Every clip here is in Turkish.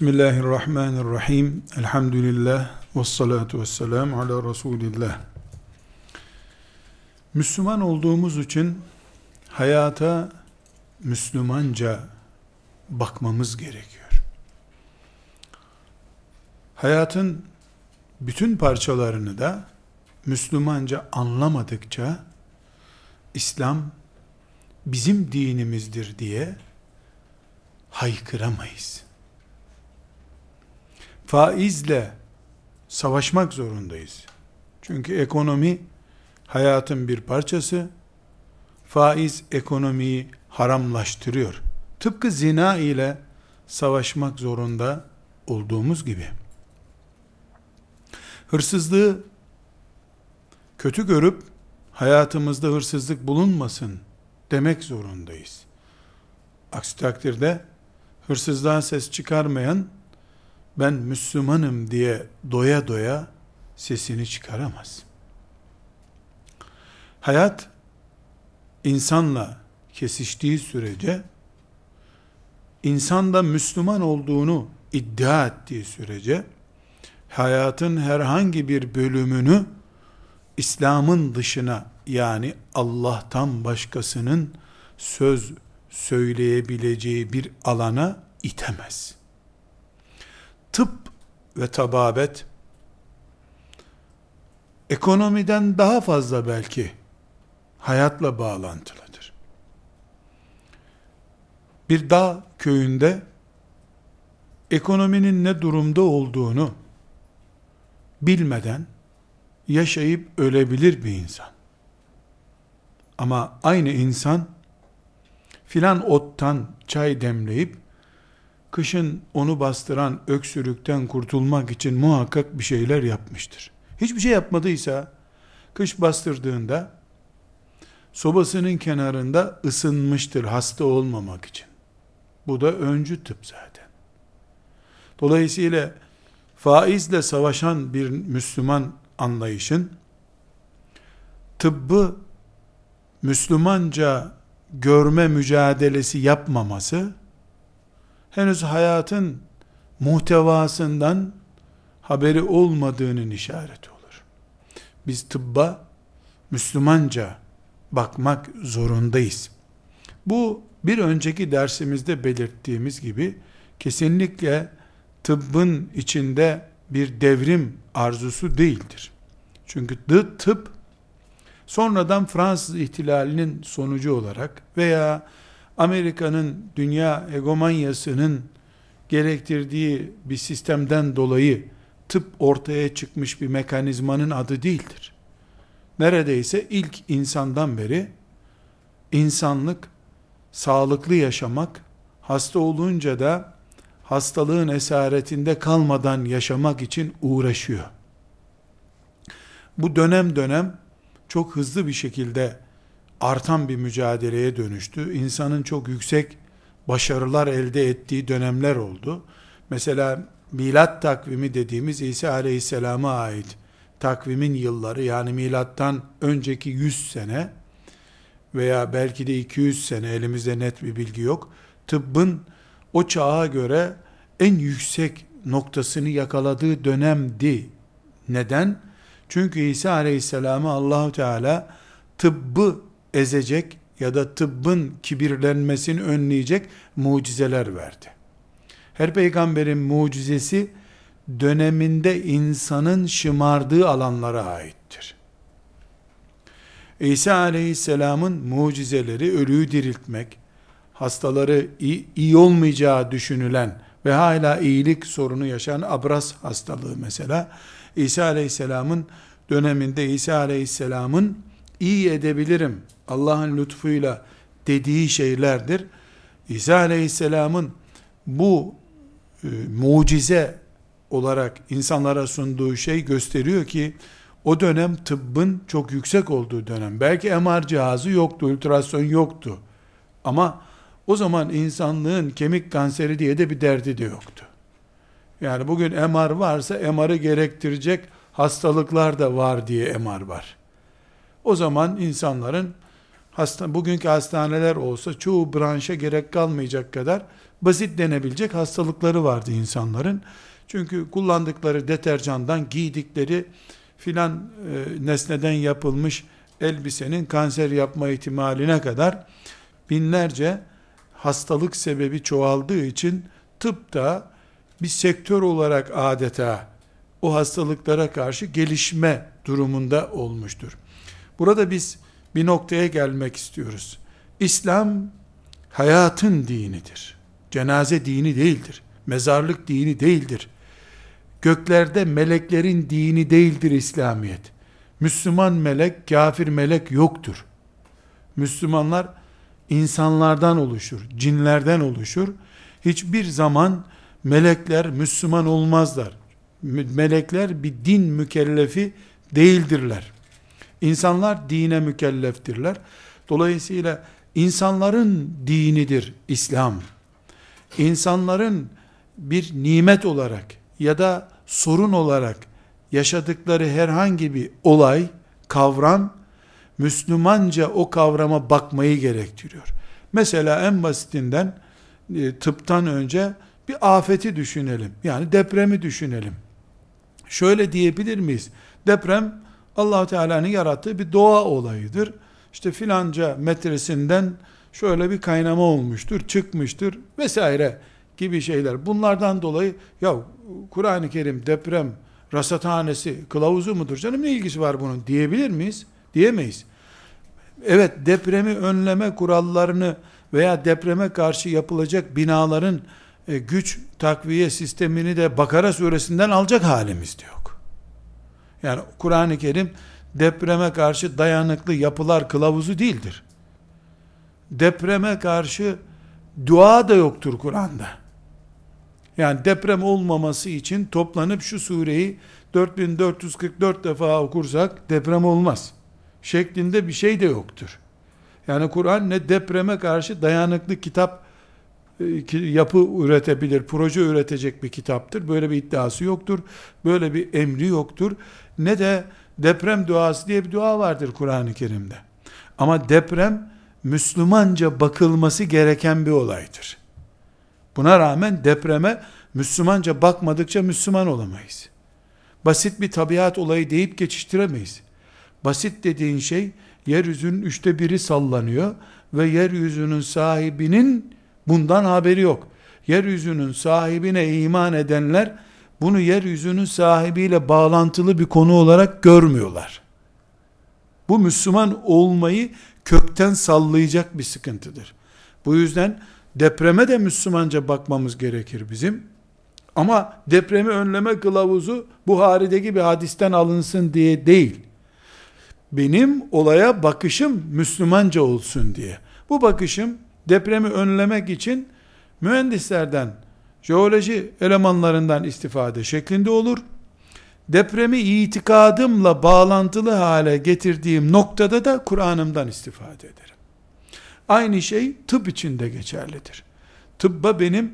Bismillahirrahmanirrahim. Elhamdülillah. Vessalatu vesselamu ala Resulillah. Müslüman olduğumuz için hayata Müslümanca bakmamız gerekiyor. Hayatın bütün parçalarını da Müslümanca anlamadıkça İslam bizim dinimizdir diye haykıramayız. Faizle savaşmak zorundayız. Çünkü ekonomi hayatın bir parçası. Faiz ekonomiyi haramlaştırıyor. Tıpkı zina ile savaşmak zorunda olduğumuz gibi. Hırsızlığı kötü görüp hayatımızda hırsızlık bulunmasın demek zorundayız. Aksi takdirde hırsızlığa ses çıkarmayan ben Müslümanım diye doya doya sesini çıkaramaz. Hayat insanla kesiştiği sürece, insan da Müslüman olduğunu iddia ettiği sürece, hayatın herhangi bir bölümünü İslam'ın dışına, yani Allah'tan başkasının söz söyleyebileceği bir alana itemez. Tıp ve tababet, ekonomiden daha fazla belki hayatla bağlantılıdır. Bir dağ köyünde ekonominin ne durumda olduğunu bilmeden yaşayıp ölebilir bir insan. Ama aynı insan filan ottan çay demleyip kışın onu bastıran öksürükten kurtulmak için muhakkak bir şeyler yapmıştır. Hiçbir şey yapmadıysa, kış bastırdığında sobasının kenarında ısınmıştır hasta olmamak için. Bu da öncü tıp zaten. Dolayısıyla faizle savaşan bir Müslüman anlayışın, tıbbı Müslümanca görme mücadelesi yapmaması, henüz hayatın muhtevasından haberi olmadığının işareti olur. Biz tıbba Müslümanca bakmak zorundayız. Bu bir önceki dersimizde belirttiğimiz gibi kesinlikle tıbbın içinde bir devrim arzusu değildir. Çünkü tıp sonradan Fransız ihtilalinin sonucu olarak veya Amerika'nın dünya hegemonyasının gerektirdiği bir sistemden dolayı tıp ortaya çıkmış bir mekanizmanın adı değildir. Neredeyse ilk insandan beri insanlık sağlıklı yaşamak, hasta olunca da hastalığın esaretinde kalmadan yaşamak için uğraşıyor. Bu dönem dönem çok hızlı bir şekilde artan bir mücadeleye dönüştü. İnsanın çok yüksek başarılar elde ettiği dönemler oldu. Mesela milat takvimi dediğimiz İsa Aleyhisselam'a ait takvimin yılları, yani milattan önceki 100 sene veya belki de 200 sene, elimizde net bir bilgi yok, tıbbın o çağa göre en yüksek noktasını yakaladığı dönemdi. Neden? Çünkü İsa Aleyhisselam'a Allah-u Teala tıbbı ezecek ya da tıbbın kibirlenmesini önleyecek mucizeler verdi. Her peygamberin mucizesi döneminde insanın şımardığı alanlara aittir. İsa Aleyhisselam'ın mucizeleri ölüyü diriltmek, hastaları iyi olmayacağı düşünülen ve hala iyilik sorunu yaşayan Abras hastalığı mesela, İsa Aleyhisselam'ın döneminde İsa Aleyhisselam'ın iyi edebilirim Allah'ın lütfuyla dediği şeylerdir. İsa Aleyhisselam'ın bu mucize olarak insanlara sunduğu şey gösteriyor ki o dönem tıbbın çok yüksek olduğu dönem. Belki MR cihazı yoktu, ultrason yoktu. Ama o zaman insanlığın kemik kanseri diye de bir derdi de yoktu. Yani bugün MR varsa MR'ı gerektirecek hastalıklar da var diye MR var. O zaman insanların bugünkü hastaneler olsa çoğu branşa gerek kalmayacak kadar basit denebilecek hastalıkları vardı insanların. Çünkü kullandıkları deterjandan, giydikleri filan nesneden yapılmış elbisenin kanser yapma ihtimaline kadar binlerce hastalık sebebi çoğaldığı için tıp da bir sektör olarak adeta o hastalıklara karşı gelişme durumunda olmuştur. Burada biz bir noktaya gelmek istiyoruz. İslam hayatın dinidir. Cenaze dini değildir. Mezarlık dini değildir. Göklerde meleklerin dini değildir İslamiyet. Müslüman melek, kafir melek yoktur. Müslümanlar insanlardan oluşur, cinlerden oluşur. Hiçbir zaman melekler Müslüman olmazlar. Melekler bir din mükellefi değildirler. İnsanlar dine mükelleftirler. Dolayısıyla insanların dinidir İslam. İnsanların bir nimet olarak ya da sorun olarak yaşadıkları herhangi bir olay, kavram, Müslümanca o kavrama bakmayı gerektiriyor. Mesela en basitinden tıptan önce bir afeti düşünelim. Yani depremi düşünelim. Şöyle diyebilir miyiz? Deprem Allah-u Teala'nın yarattığı bir doğa olayıdır. İşte filanca metresinden şöyle bir kaynama olmuştur, çıkmıştır vesaire gibi şeyler. Bunlardan dolayı ya Kur'an-ı Kerim deprem rasathanesi kılavuzu mudur canım, ne ilgisi var bunun diyebilir miyiz? Diyemeyiz. Evet, depremi önleme kurallarını veya depreme karşı yapılacak binaların güç takviye sistemini de Bakara suresinden alacak halimiz de yok. Yani Kur'an-ı Kerim depreme karşı dayanıklı yapılar kılavuzu değildir. Depreme karşı dua da yoktur Kur'an'da. Yani deprem olmaması için toplanıp şu sureyi 4444 defa okursak deprem olmaz şeklinde bir şey de yoktur. Yani Kur'an ne depreme karşı dayanıklı kitap, yapı üretebilir, proje üretecek bir kitaptır. Böyle bir iddiası yoktur. Böyle bir emri yoktur. Ne de deprem duası diye bir dua vardır Kur'an-ı Kerim'de. Ama deprem Müslümanca bakılması gereken bir olaydır. Buna rağmen depreme Müslümanca bakmadıkça Müslüman olamayız. Basit bir tabiat olayı deyip geçiştiremeyiz. Basit dediğin şey, yeryüzünün 1/3 sallanıyor ve yeryüzünün sahibinin bundan haberi yok. Yeryüzünün sahibine iman edenler bunu yeryüzünün sahibiyle bağlantılı bir konu olarak görmüyorlar. Bu Müslüman olmayı kökten sallayacak bir sıkıntıdır. Bu yüzden depreme de Müslümanca bakmamız gerekir bizim. Ama depremi önleme kılavuzu Buhari'deki bir hadisten alınsın diye değil. Benim olaya bakışım Müslümanca olsun diye. Bu bakışım depremi önlemek için mühendislerden, jeoloji elemanlarından istifade şeklinde olur. Depremi itikadımla bağlantılı hale getirdiğim noktada da Kur'an'ımdan istifade ederim. Aynı şey tıp için de geçerlidir. Tıbba benim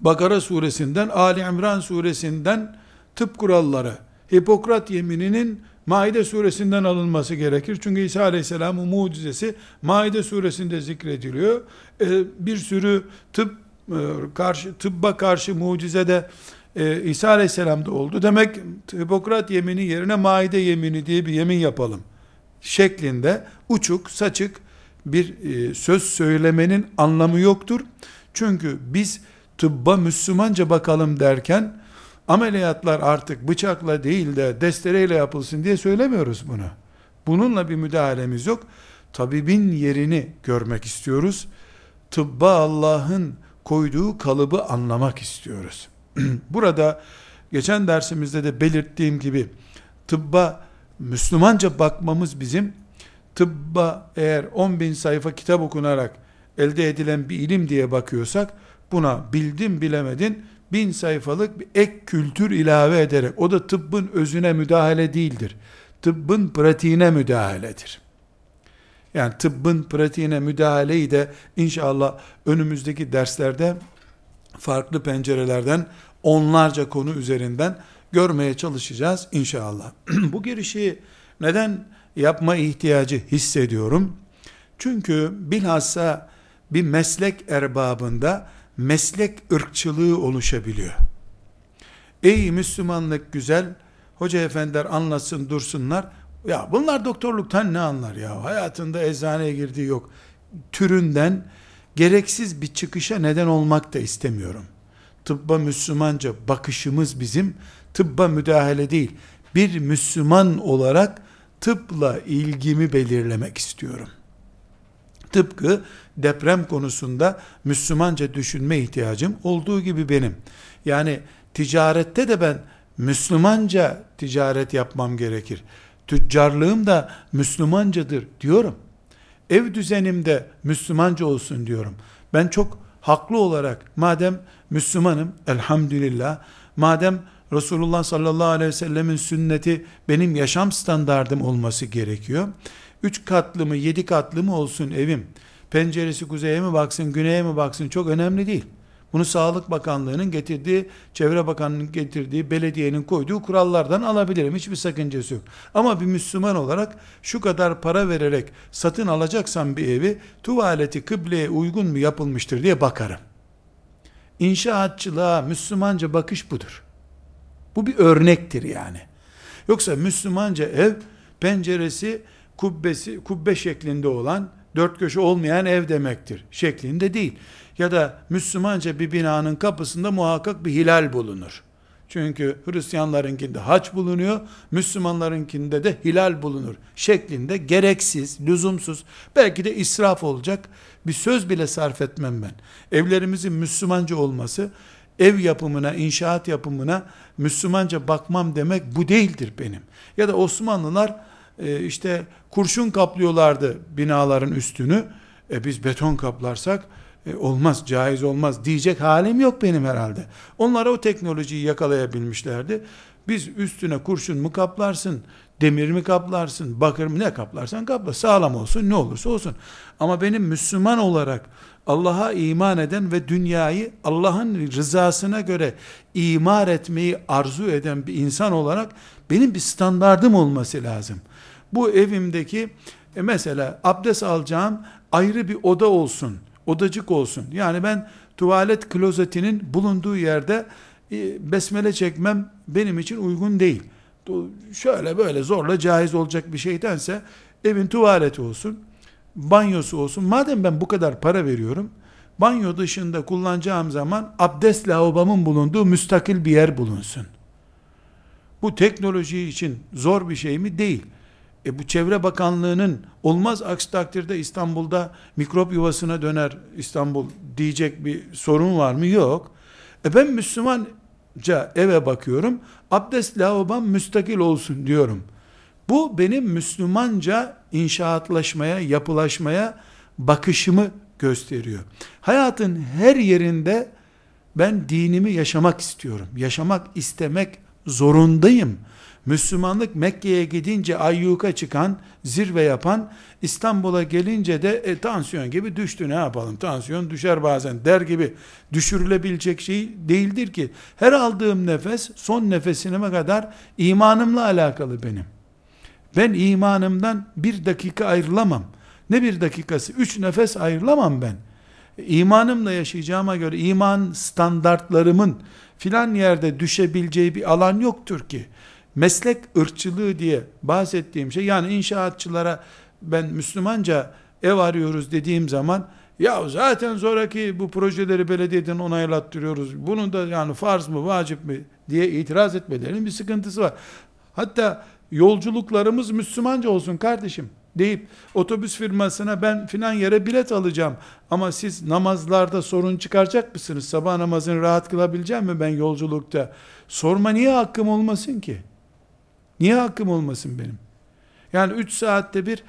Bakara suresinden, Ali İmran suresinden tıp kuralları, Hipokrat yemininin Maide suresinden alınması gerekir. Çünkü İsa Aleyhisselam'ın mucizesi Maide suresinde zikrediliyor. Bir sürü tıbba karşı mucize de İsa Aleyhisselam'da oldu. Demek Hipokrat yemini yerine Maide yemini diye bir yemin yapalım şeklinde uçuk saçık bir söz söylemenin anlamı yoktur. Çünkü biz tıbba Müslümanca bakalım derken, ameliyatlar artık bıçakla değil de destereyle yapılsın diye söylemiyoruz bunu. Bununla bir müdahalemiz yok. Tabibin yerini görmek istiyoruz. Tıbba Allah'ın koyduğu kalıbı anlamak istiyoruz. Burada geçen dersimizde de belirttiğim gibi tıbba Müslümanca bakmamız bizim tıbba eğer 10.000 sayfa kitap okunarak elde edilen bir ilim diye bakıyorsak, buna bildim bilemedin 1000 sayfalık bir ek kültür ilave ederek, o da tıbbın özüne müdahale değildir. Tıbbın pratiğine müdahaledir. Yani tıbbın pratiğine müdahaleyi de inşallah önümüzdeki derslerde farklı pencerelerden, onlarca konu üzerinden görmeye çalışacağız inşallah. Bu girişi neden yapma ihtiyacı hissediyorum? Çünkü bilhassa bir meslek erbabında meslek ırkçılığı oluşabiliyor. Ey Müslümanlık güzel, hoca efendiler anlatsın dursunlar, ya bunlar doktorluktan ne anlar ya, hayatında eczaneye girdiği yok türünden gereksiz bir çıkışa neden olmak da istemiyorum. Tıbba Müslümanca bakışımız bizim, tıbba müdahale değil, bir Müslüman olarak tıpla ilgimi belirlemek istiyorum. Tıpkı deprem konusunda Müslümanca düşünme ihtiyacım olduğu gibi benim. Yani ticarette de ben Müslümanca ticaret yapmam gerekir. Tüccarlığım da Müslümancadır diyorum. Ev düzenimde Müslümanca olsun diyorum. Ben çok haklı olarak, madem Müslümanım, elhamdülillah, madem Resulullah sallallahu aleyhi ve sellemin sünneti benim yaşam standardım olması gerekiyor. 3 katlı mı 7 katlı mı olsun evim, penceresi kuzeye mi baksın güneye mi baksın çok önemli değil. Bunu Sağlık Bakanlığı'nın getirdiği, Çevre Bakanlığı'nın getirdiği, belediyenin koyduğu kurallardan alabilirim. Hiçbir sakıncası yok. Ama bir Müslüman olarak şu kadar para vererek satın alacaksam bir evi, tuvaleti kıbleye uygun mu yapılmıştır diye bakarım. İnşaatçılığa Müslümanca bakış budur. Bu bir örnektir yani. Yoksa Müslümanca ev, penceresi, kubbe şeklinde olan, 4 köşe olmayan ev demektir şeklinde değil. Ya da Müslümanca bir binanın kapısında muhakkak bir hilal bulunur. Çünkü Hristiyanlarınkinde haç bulunuyor, Müslümanlarınkinde de hilal bulunur şeklinde gereksiz, lüzumsuz, belki de israf olacak bir söz bile sarf etmem ben. Evlerimizin Müslümanca olması, ev yapımına, inşaat yapımına Müslümanca bakmam demek bu değildir benim. Ya da Osmanlılar işte kurşun kaplıyorlardı binaların üstünü, biz beton kaplarsak olmaz, caiz olmaz diyecek halim yok benim herhalde. Onlara o teknolojiyi yakalayabilmişlerdi. Biz üstüne kurşun mu kaplarsın, demir mi kaplarsın, bakır mı, ne kaplarsan kapla, sağlam olsun, ne olursa olsun. Ama benim Müslüman olarak Allah'a iman eden ve dünyayı Allah'ın rızasına göre imar etmeyi arzu eden bir insan olarak benim bir standardım olması lazım. Bu evimdeki mesela abdest alacağım ayrı bir oda olsun, odacık olsun. Yani ben tuvalet klozetinin bulunduğu yerde besmele çekmem benim için uygun değil. Şöyle böyle zorla caiz olacak bir şeydense evin tuvaleti olsun, banyosu olsun. Madem ben bu kadar para veriyorum, banyo dışında kullanacağım zaman abdest lavabamın bulunduğu müstakil bir yer bulunsun. Bu teknoloji için zor bir şey mi? Değil. Bu Çevre Bakanlığı'nın olmaz, aksi takdirde İstanbul'da mikrop yuvasına döner İstanbul diyecek bir sorun var mı? Yok. Ben Müslümanca eve bakıyorum, abdest lavabam müstakil olsun diyorum. Bu benim Müslümanca inşaatlaşmaya, yapılaşmaya bakışımı gösteriyor. Hayatın her yerinde ben dinimi yaşamak istiyorum. Yaşamak istemek zorundayım. Müslümanlık Mekke'ye gidince ayyuka çıkan, zirve yapan, İstanbul'a gelince de tansiyon gibi düştü, ne yapalım, tansiyon düşer bazen der gibi düşürülebilecek şey değildir ki. Her aldığım nefes son nefesime kadar imanımla alakalı benim. Ben imanımdan bir dakika ayrılamam. Ne bir dakikası? 3 nefes ayrılamam ben. İmanımla yaşayacağıma göre iman standartlarımın filan yerde düşebileceği bir alan yoktur ki. Meslek ırkçılığı diye bahsettiğim şey, yani inşaatçılara ben Müslümanca ev arıyoruz dediğim zaman, ya zaten zoraki bu projeleri belediyeden onaylattırıyoruz, bunun da yani farz mı vacip mi diye itiraz etmelerinin bir sıkıntısı var. Hatta yolculuklarımız Müslümanca olsun kardeşim deyip otobüs firmasına ben filan yere bilet alacağım ama siz namazlarda sorun çıkaracak mısınız? Sabah namazını rahat kılabileceğim mi ben yolculukta? Sorma, niye hakkım olmasın ki? Niye hakkım olmasın benim? Yani 3 saatte bir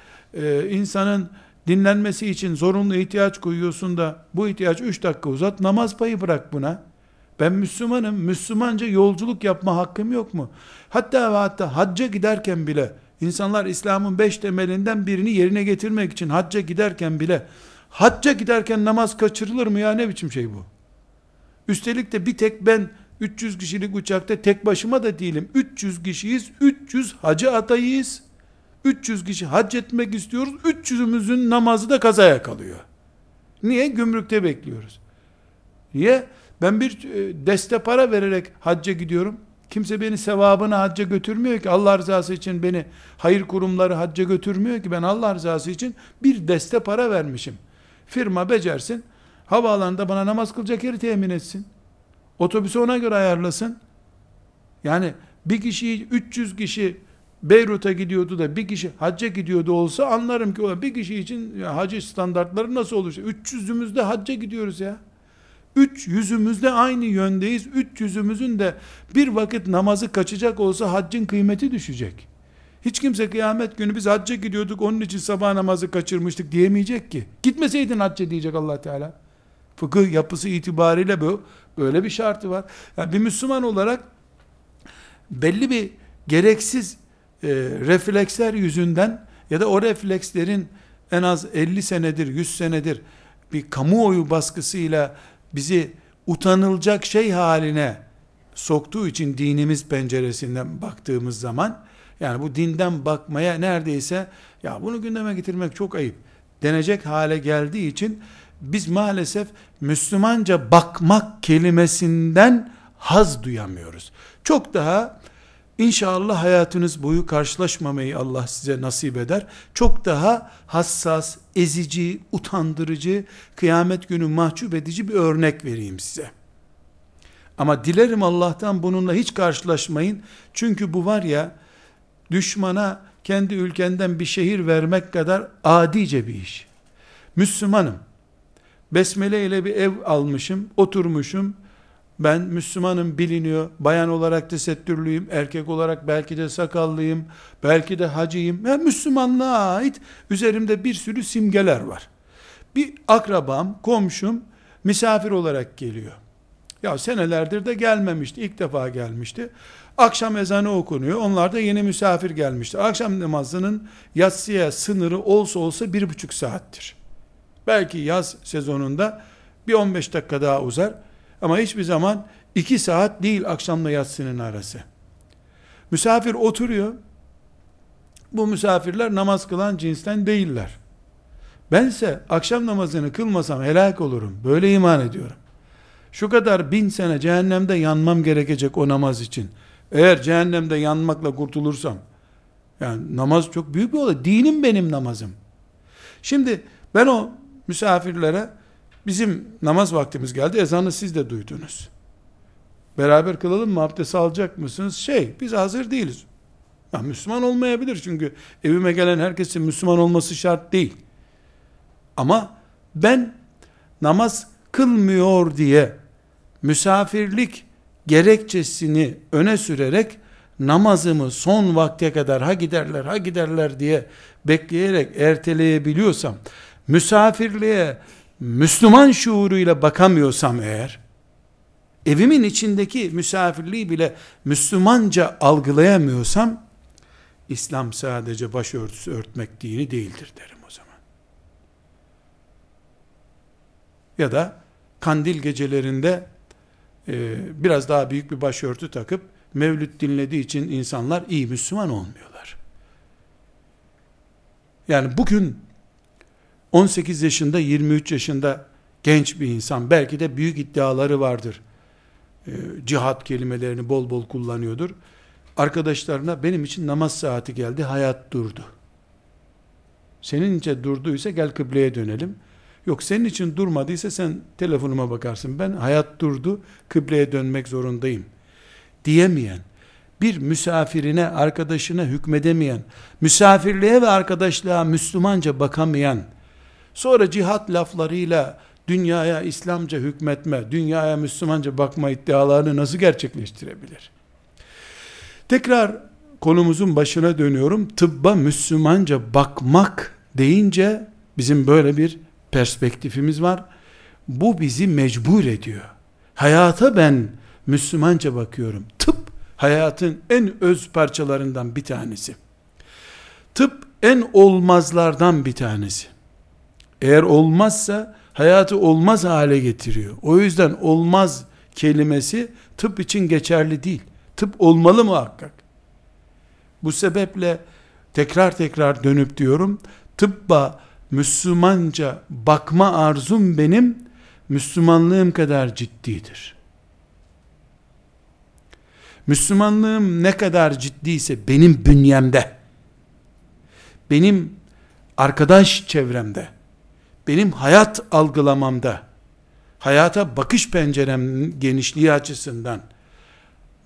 insanın dinlenmesi için zorunlu ihtiyaç koyuyorsun da bu ihtiyaç 3 dakika uzat, namaz payı bırak buna. Ben Müslümanım, Müslümanca yolculuk yapma hakkım yok mu? Hatta hacca giderken bile İnsanlar İslam'ın 5 temelinden birini yerine getirmek için hacca giderken namaz kaçırılır mı ya, ne biçim şey bu? Üstelik de bir tek ben 300 kişilik uçakta tek başıma da değilim. 300 kişiyiz, 300 hacı adayıyız. 300 kişi hac etmek istiyoruz. 300'ümüzün namazı da kazaya kalıyor. Niye? Gümrükte bekliyoruz. Niye? Ben bir deste para vererek hacca gidiyorum. Kimse beni sevabına hacca götürmüyor ki. Allah rızası için beni hayır kurumları hacca götürmüyor ki. Ben Allah rızası için bir deste para vermişim. Firma becersin. Havaalanında bana namaz kılacak yeri temin etsin. Otobüsü ona göre ayarlasın. Yani bir kişiyi 300 kişi Beyrut'a gidiyordu da bir kişi hacca gidiyordu olsa anlarım ki bir kişi için hacı standartları nasıl olur? 300'ümüzde hacca gidiyoruz ya. 300'ümüzde aynı yöndeyiz. 300'ümüzün de bir vakit namazı kaçacak olsa haccın kıymeti düşecek. Hiç kimse kıyamet günü biz hacca gidiyorduk onun için sabah namazı kaçırmıştık diyemeyecek ki. Gitmeseydin hacca diyecek Allah Teala. Fıkıh yapısı itibariyle böyle bir şartı var. Yani bir Müslüman olarak belli bir gereksiz refleksler yüzünden ya da o reflekslerin en az 50 senedir 100 senedir bir kamuoyu baskısıyla bizi utanılacak şey haline soktuğu için dinimiz penceresinden baktığımız zaman, yani bu dinden bakmaya neredeyse ya bunu gündeme getirmek çok ayıp denecek hale geldiği için biz maalesef Müslümanca bakmak kelimesinden haz duyamıyoruz. Çok daha İnşallah hayatınız boyu karşılaşmamayı Allah size nasip eder. Çok daha hassas, ezici, utandırıcı, kıyamet günü mahcup edici bir örnek vereyim size. Ama dilerim Allah'tan bununla hiç karşılaşmayın. Çünkü bu var ya, düşmana kendi ülkenden bir şehir vermek kadar adice bir iş. Müslümanım. Besmele ile bir ev almışım, oturmuşum. Ben Müslümanım biliniyor, bayan olarak tesettürlüyüm, erkek olarak belki de sakallıyım, belki de hacıyım. Yani Müslümanlığa ait üzerimde bir sürü simgeler var. Bir akrabam, komşum misafir olarak geliyor. Ya senelerdir de gelmemişti, ilk defa gelmişti. Akşam ezanı okunuyor, onlar da yeni misafir gelmişti. Akşam namazının yatsıya sınırı olsa olsa 1,5 saattir. Belki yaz sezonunda bir 15 dakika daha uzar. Ama hiçbir zaman 2 saat değil akşamla yatsının arası. Misafir oturuyor. Bu misafirler namaz kılan cinsten değiller. Bense akşam namazını kılmasam helak olurum. Böyle iman ediyorum. Şu kadar 1000 sene cehennemde yanmam gerekecek o namaz için. Eğer cehennemde yanmakla kurtulursam, yani namaz çok büyük bir olay. Dinim benim namazım. Şimdi ben o misafirlere bizim namaz vaktimiz geldi. Ezanı siz de duydunuz. Beraber kılalım mı? Abdest alacak mısınız? Biz hazır değiliz. Ya Müslüman olmayabilir çünkü evime gelen herkesin Müslüman olması şart değil. Ama ben namaz kılmıyor diye misafirlik gerekçesini öne sürerek namazımı son vakte kadar ha giderler diye bekleyerek erteleyebiliyorsam, misafirliğe Müslüman şuuruyla bakamıyorsam eğer, evimin içindeki misafirliği bile Müslümanca algılayamıyorsam, İslam sadece başörtüsü örtmek dini değildir derim o zaman. Ya da kandil gecelerinde biraz daha büyük bir başörtü takıp mevlüt dinlediği için insanlar iyi Müslüman olmuyorlar. Yani bugün 18 yaşında, 23 yaşında genç bir insan, belki de büyük iddiaları vardır. Cihat kelimelerini bol bol kullanıyordur. Arkadaşlarına benim için namaz saati geldi, hayat durdu. Senin için durduysa gel kıbleye dönelim. Yok, senin için durmadıysa sen telefonuma bakarsın. Ben hayat durdu, kıbleye dönmek zorundayım diyemeyen, bir misafirine, arkadaşına hükmedemeyen, misafirliğe ve arkadaşlığa Müslümanca bakamayan, sonra cihat laflarıyla dünyaya İslamca hükmetme, dünyaya Müslümanca bakma iddialarını nasıl gerçekleştirebilir? Tekrar konumuzun başına dönüyorum. Tıbba Müslümanca bakmak deyince bizim böyle bir perspektifimiz var. Bu bizi mecbur ediyor. Hayata ben Müslümanca bakıyorum. Tıp hayatın en öz parçalarından bir tanesi. Tıp en olmazlardan bir tanesi. Eğer olmazsa hayatı olmaz hale getiriyor. O yüzden olmaz kelimesi tıp için geçerli değil. Tıp olmalı muhakkak. Bu sebeple tekrar dönüp diyorum, tıbba Müslümanca bakma arzum benim, Müslümanlığım kadar ciddidir. Müslümanlığım ne kadar ciddiyse benim bünyemde, benim arkadaş çevremde, benim hayat algılamamda, hayata bakış pencerem genişliği açısından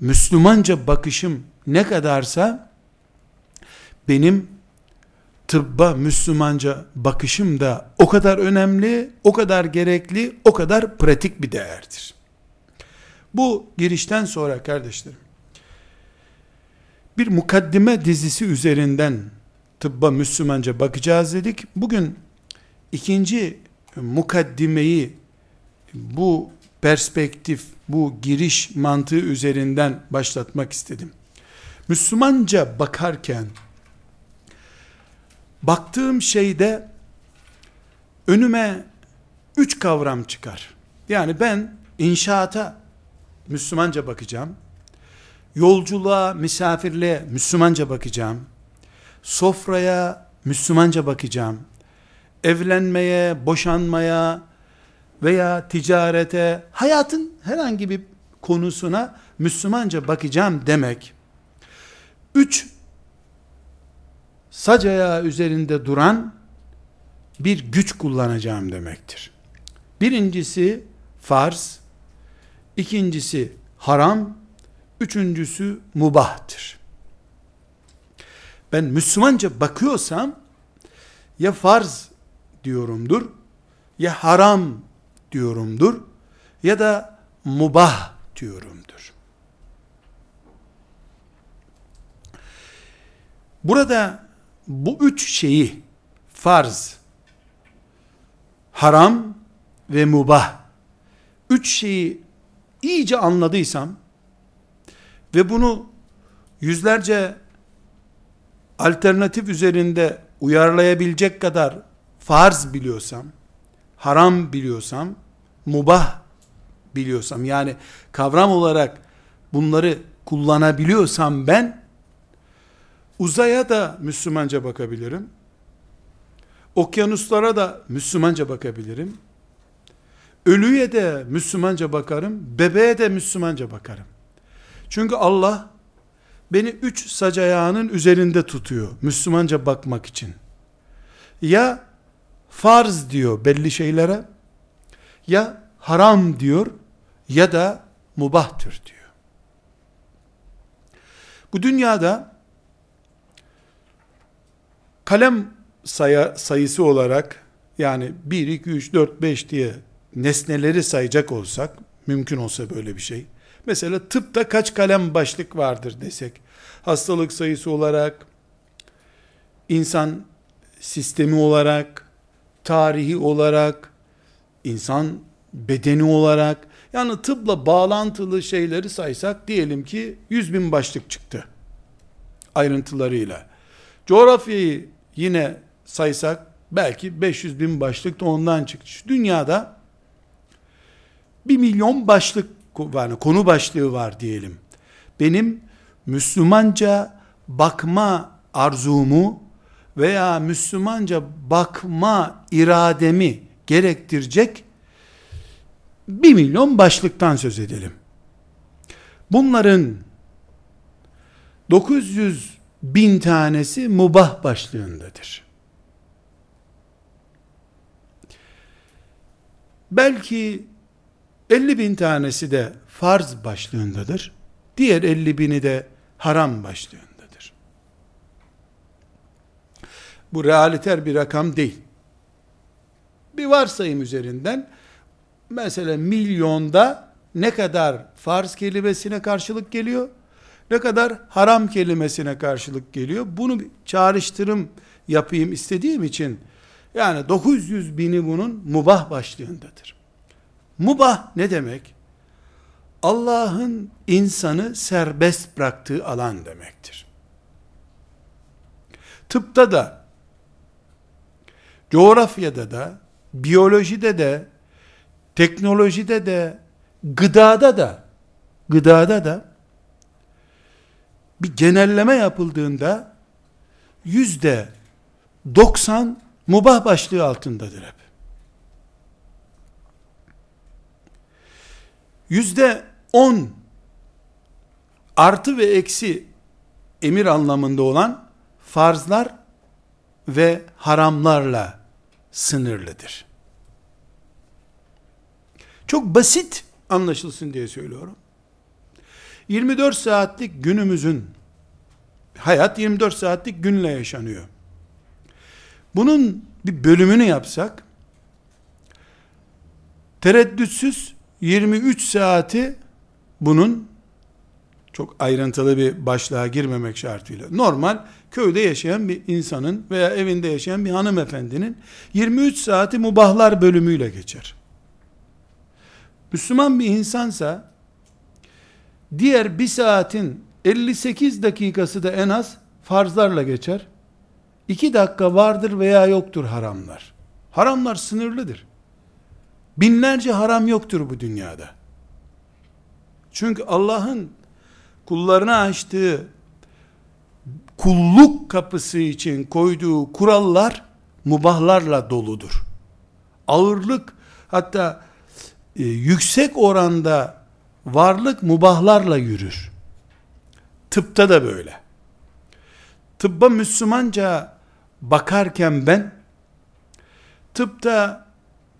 Müslümanca bakışım ne kadarsa benim tıbba Müslümanca bakışım da o kadar önemli, o kadar gerekli, o kadar pratik bir değerdir. Bu girişten sonra kardeşlerim, bir mukaddime dizisi üzerinden tıbba Müslümanca bakacağız dedik. Bugün ikinci mukaddimeyi bu perspektif, bu giriş mantığı üzerinden başlatmak istedim. Müslümanca bakarken, baktığım şeyde önüme 3 kavram çıkar. Yani ben inşaata Müslümanca bakacağım. Yolculuğa, misafirliğe Müslümanca bakacağım. Sofraya Müslümanca bakacağım. Evlenmeye, boşanmaya veya ticarete, hayatın herhangi bir konusuna Müslümanca bakacağım demek. 3 sac ayağı üzerinde duran bir güç kullanacağım demektir. Birincisi farz, ikincisi haram, üçüncüsü mubahtır. Ben Müslümanca bakıyorsam ya farz diyorumdur, ya haram diyorumdur, ya da mubah diyorumdur. Burada bu 3 şeyi, farz, haram ve mubah, 3 şeyi iyice anladıysam ve bunu yüzlerce alternatif üzerinde uyarlayabilecek kadar farz biliyorsam, haram biliyorsam, mubah biliyorsam, yani kavram olarak bunları kullanabiliyorsam ben, uzaya da Müslümanca bakabilirim. Okyanuslara da Müslümanca bakabilirim. Ölüye de Müslümanca bakarım. Bebeğe de Müslümanca bakarım. Çünkü Allah beni 3 sac ayağının üzerinde tutuyor Müslümanca bakmak için. Ya farz diyor belli şeylere, ya haram diyor, ya da mubahtır diyor. Bu dünyada kalem sayısı olarak, yani 1, 2, 3, 4, 5 diye nesneleri sayacak olsak, mümkün olsa böyle bir şey. Mesela tıpta kaç kalem başlık vardır desek, hastalık sayısı olarak, insan sistemi olarak, tarihi olarak, insan bedeni olarak, yani tıpla bağlantılı şeyleri saysak, diyelim ki 100.000 başlık çıktı ayrıntılarıyla. Coğrafyayı yine saysak belki 500.000 başlık da ondan çıktı. Şu dünyada 1 milyon başlık, yani konu başlığı var diyelim. Benim Müslümanca bakma arzumu veya Müslümanca bakma irademi gerektirecek 1 milyon başlıktan söz edelim. Bunların 900.000 tanesi mubah başlığındadır. Belki 50.000 tanesi de farz başlığındadır. Diğer 50.000'i de haram başlığındadır. Bu realiter bir rakam değil. Bir varsayım üzerinden, mesela milyonda ne kadar farz kelimesine karşılık geliyor, ne kadar haram kelimesine karşılık geliyor, bunu bir çağrıştırım yapayım istediğim için, yani 900.000'i bunun mubah başlığındadır. Mubah ne demek? Allah'ın insanı serbest bıraktığı alan demektir. Tıpta da, coğrafyada da, biyolojide de, teknolojide de, gıdada da bir genelleme yapıldığında %90 mubah başlığı altındadır hep. %10 artı ve eksi emir anlamında olan farzlar ve haramlarla sınırlıdır. Çok basit anlaşılsın diye söylüyorum. 24 saatlik günümüzün, hayat 24 saatlik günle yaşanıyor. Bunun bir bölümünü yapsak, tereddütsüz 23 saati bunun, çok ayrıntılı bir başlığa girmemek şartıyla, normal köyde yaşayan bir insanın veya evinde yaşayan bir hanımefendinin 23 saati mubahlar bölümüyle geçer. Müslüman bir insansa diğer bir saatin 58 dakikası da en az farzlarla geçer. 2 dakika vardır veya yoktur haramlar. Haramlar sınırlıdır. Binlerce haram yoktur bu dünyada. Çünkü Allah'ın kullarına açtığı kulluk kapısı için koyduğu kurallar mubahlarla doludur. Ağırlık, hatta yüksek oranda varlık mubahlarla yürür. Tıpta da böyle. Tıbba Müslümanca bakarken ben, tıpta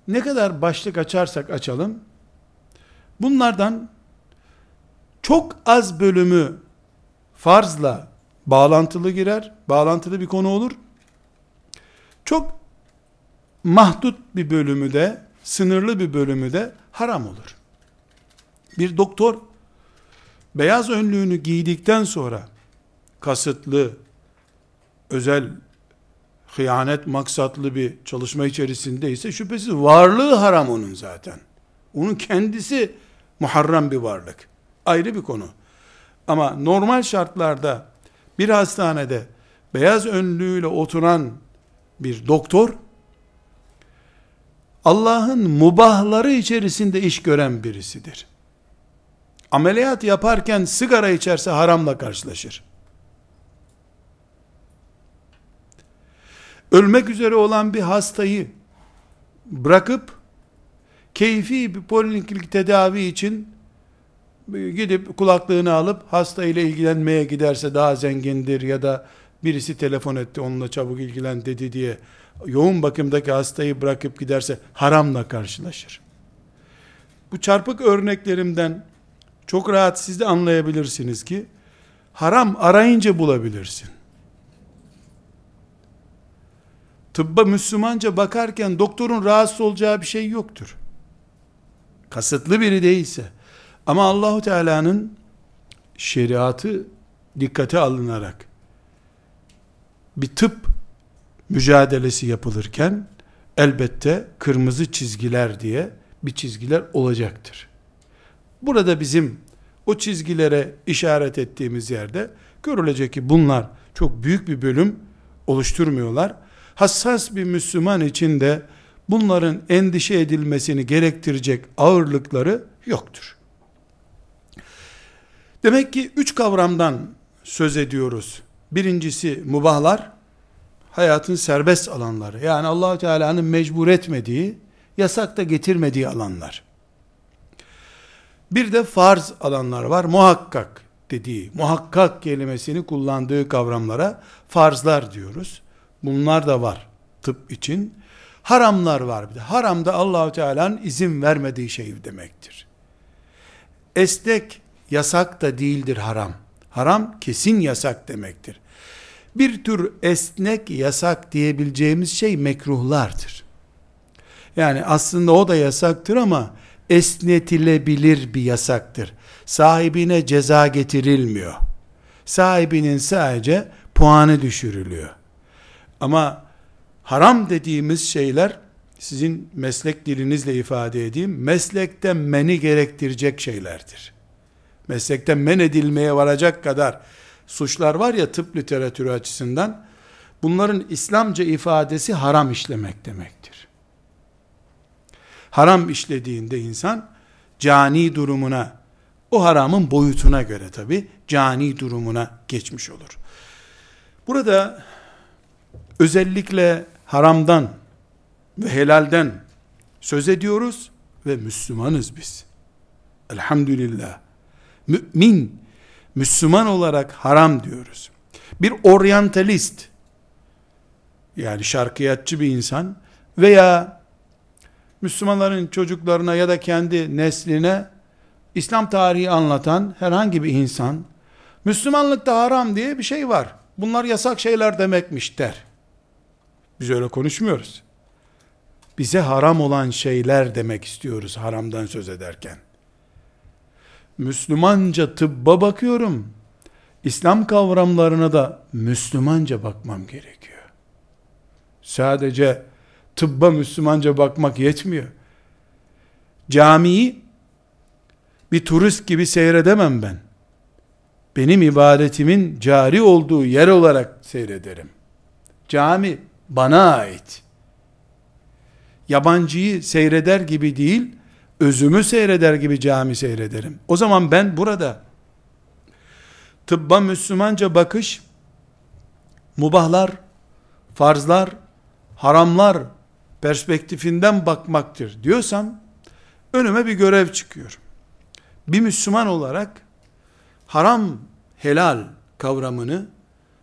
ne kadar başlık açarsak açalım, bunlardan çok az bölümü farzla bağlantılı girer, bağlantılı bir konu olur. Çok mahdut bir bölümü de, sınırlı bir bölümü de haram olur. Bir doktor, beyaz önlüğünü giydikten sonra kasıtlı, özel, hıyanet maksatlı bir çalışma içerisindeyse şüphesiz varlığı haram onun zaten. Onun kendisi muharram bir varlık. Ayrı bir konu. Ama normal şartlarda bir hastanede beyaz önlüğüyle oturan bir doktor, Allah'ın mubahları içerisinde iş gören birisidir. Ameliyat yaparken sigara içerse haramla karşılaşır. Ölmek üzere olan bir hastayı bırakıp keyfi bir poliklinik tedavi için gidip kulaklığını alıp hastayla ilgilenmeye giderse daha zengindir, ya da birisi telefon etti onunla çabuk ilgilen dedi diye yoğun bakımdaki hastayı bırakıp giderse haramla karşılaşır. Bu çarpık örneklerimden çok rahat siz de anlayabilirsiniz ki haram arayınca bulabilirsin. Tıbba Müslümanca bakarken doktorun rahatsız olacağı bir şey yoktur. Kasıtlı biri değilse. Ama Allahu Teala'nın şeriatı dikkate alınarak bir tıp mücadelesi yapılırken elbette kırmızı çizgiler diye bir çizgiler olacaktır. Burada bizim o çizgilere işaret ettiğimiz yerde görülecek ki bunlar çok büyük bir bölüm oluşturmuyorlar. Hassas bir Müslüman için de bunların endişe edilmesini gerektirecek ağırlıkları yoktur. Demek ki 3 kavramdan söz ediyoruz. Birincisi mubahlar, hayatın serbest alanları. Yani Allah-u Teala'nın mecbur etmediği, yasak da getirmediği alanlar. Bir de farz alanlar var. Muhakkak dediği, muhakkak kelimesini kullandığı kavramlara farzlar diyoruz. Bunlar da var tıp için. Haramlar var bir de. Haram da Allah-u Teala'nın izin vermediği şey demektir. Esnek yasak da değildir haram. Haram kesin yasak demektir. Bir tür esnek yasak diyebileceğimiz şey mekruhlardır. Yani aslında o da yasaktır ama esnetilebilir bir yasaktır. Sahibine ceza getirilmiyor. Sahibinin sadece puanı düşürülüyor. Ama haram dediğimiz şeyler, sizin meslek dilinizle ifade edeyim, meslekten meni gerektirecek şeylerdir. Meslekten men edilmeye varacak kadar suçlar var ya tıp literatürü açısından, bunların İslamca ifadesi haram işlemek demektir. Haram işlediğinde insan cani durumuna, o haramın boyutuna göre tabi cani durumuna geçmiş olur. Burada özellikle haramdan ve helalden söz ediyoruz ve Müslümanız biz. Elhamdülillah. Mümin, Müslüman olarak haram diyoruz. Bir oryantalist, yani şarkiyatçı bir insan veya Müslümanların çocuklarına ya da kendi nesline İslam tarihi anlatan herhangi bir insan, Müslümanlıkta haram diye bir şey var, bunlar yasak şeyler demekmiş der. Biz öyle konuşmuyoruz. Bize haram olan şeyler demek istiyoruz haramdan söz ederken. Müslümanca tıbba bakıyorum, İslam kavramlarına da Müslümanca bakmam gerekiyor. Sadece tıbba Müslümanca bakmak yetmiyor. Camiyi bir turist gibi seyredemem ben. Benim ibadetimin cari olduğu yer olarak seyrederim. Cami bana ait. Yabancıyı seyreder gibi değil, özümü seyreder gibi cami seyrederim. O zaman ben burada tıbba Müslümanca bakış, mubahlar, farzlar, haramlar perspektifinden bakmaktır diyorsam, önüme bir görev çıkıyor. Bir Müslüman olarak haram, helal kavramını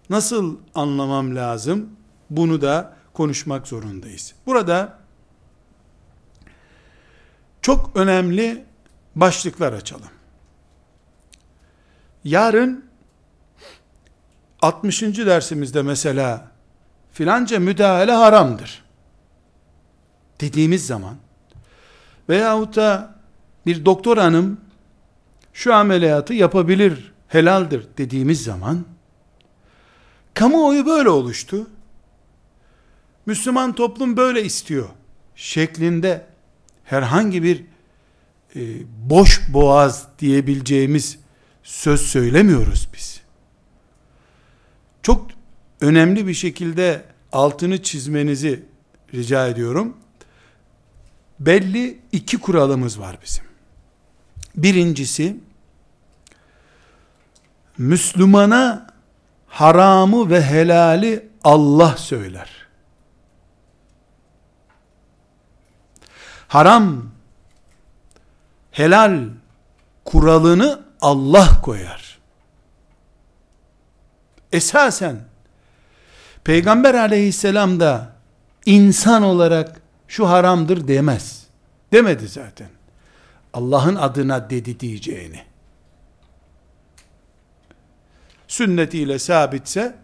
nasıl anlamam lazım? Bunu da konuşmak zorundayız. Burada çok önemli başlıklar açalım. Yarın 60. dersimizde mesela filanca müdahale haramdır dediğimiz zaman veyahut da bir doktor hanım şu ameliyatı yapabilir, helaldir dediğimiz zaman kamuoyu böyle oluştu, Müslüman toplum böyle istiyor şeklinde herhangi bir boş boğaz diyebileceğimiz söz söylemiyoruz biz. Çok önemli bir şekilde altını çizmenizi rica ediyorum. Belli iki kuralımız var bizim. Birincisi, Müslümana haramı ve helali Allah söyler. Haram, helal kuralını Allah koyar. Esasen Peygamber aleyhisselam da insan olarak şu haramdır demez. Demedi zaten. Allah'ın adına dedi diyeceğini. Sünnetiyle sabitse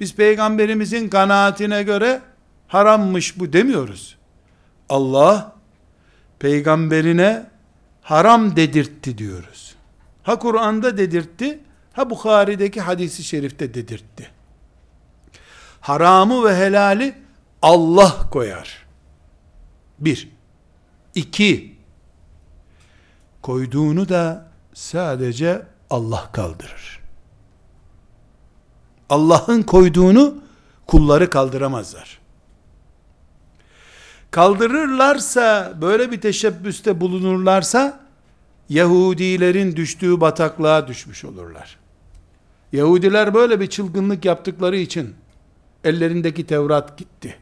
biz Peygamberimizin kanaatine göre harammış bu demiyoruz. Allah Peygamberine haram dedirtti diyoruz. Ha Kur'an'da dedirtti, ha Bukhari'deki hadisi şerifte dedirtti. Haramı ve helali Allah koyar. 1. 2. Koyduğunu da sadece Allah kaldırır. Allah'ın koyduğunu kulları kaldıramazlar. Kaldırırlarsa, böyle bir teşebbüste bulunurlarsa, Yahudilerin düştüğü bataklığa düşmüş olurlar. Yahudiler böyle bir çılgınlık yaptıkları için ellerindeki Tevrat gitti.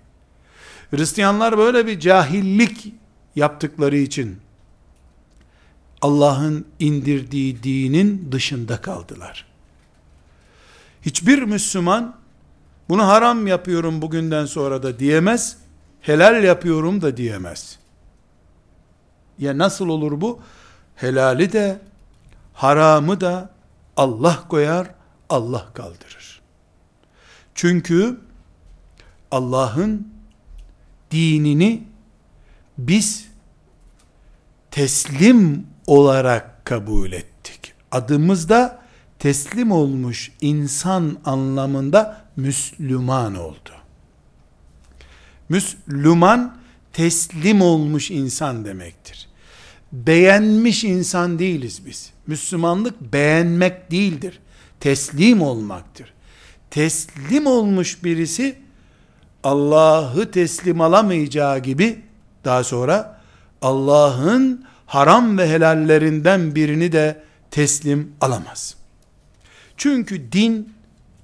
Hristiyanlar böyle bir cahillik yaptıkları için Allah'ın indirdiği dinin dışında kaldılar. Hiçbir Müslüman bunu haram yapıyorum bugünden sonra da diyemez, helal yapıyorum da diyemez. Ya nasıl olur bu? Helali de, haramı da Allah koyar, Allah kaldırır. Çünkü Allah'ın dinini biz teslim olarak kabul ettik. Adımızda teslim olmuş insan anlamında Müslüman oldu. Müslüman teslim olmuş insan demektir. Beğenmiş insan değiliz biz. Müslümanlık beğenmek değildir. Teslim olmaktır. Teslim olmuş birisi Allah'ı teslim alamayacağı gibi daha sonra Allah'ın haram ve helallerinden birini de teslim alamaz. Çünkü din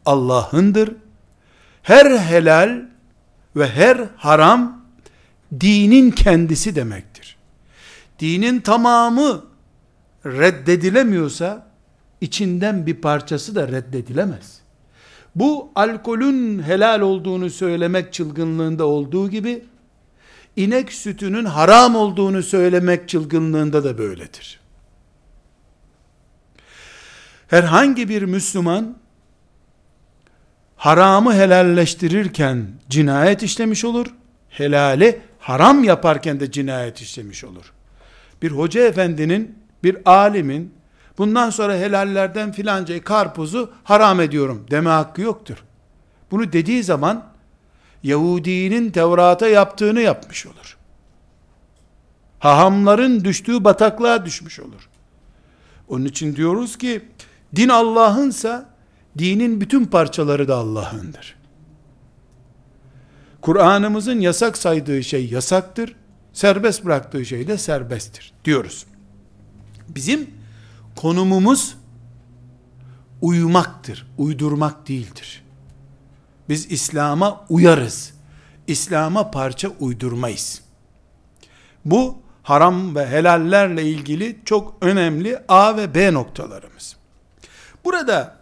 Allah'ındır. Her helal ve her haram dinin kendisi demektir. Dinin tamamı reddedilemiyorsa, içinden bir parçası da reddedilemez. Bu alkolün helal olduğunu söylemek çılgınlığında olduğu gibi, inek sütünün haram olduğunu söylemek çılgınlığında da böyledir. Herhangi bir Müslüman, haramı helalleştirirken cinayet işlemiş olur, helali haram yaparken de cinayet işlemiş olur. Bir hoca efendinin, bir alimin, bundan sonra helallerden filanca karpuzu haram ediyorum deme hakkı yoktur. Bunu dediği zaman, Yahudinin Tevrat'a yaptığını yapmış olur. Hahamların düştüğü bataklığa düşmüş olur. Onun için diyoruz ki, din Allah'ınsa, dinin bütün parçaları da Allah'ındır. Kur'an'ımızın yasak saydığı şey yasaktır, serbest bıraktığı şey de serbesttir diyoruz. Bizim konumumuz uymaktır, uydurmak değildir. Biz İslam'a uyarız, İslam'a parça uydurmayız. Bu haram ve helallerle ilgili çok önemli A ve B noktalarımız. Burada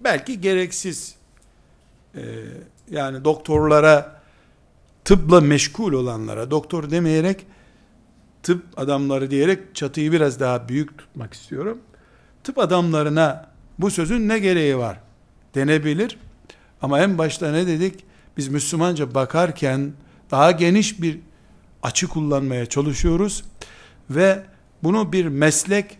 belki gereksiz, yani doktorlara, tıpla meşgul olanlara, doktor demeyerek tıp adamları diyerek çatıyı biraz daha büyük tutmak istiyorum. Tıp adamlarına bu sözün ne gereği var denebilir. Ama en başta ne dedik? Biz Müslümanca bakarken daha geniş bir açı kullanmaya çalışıyoruz ve bunu bir meslek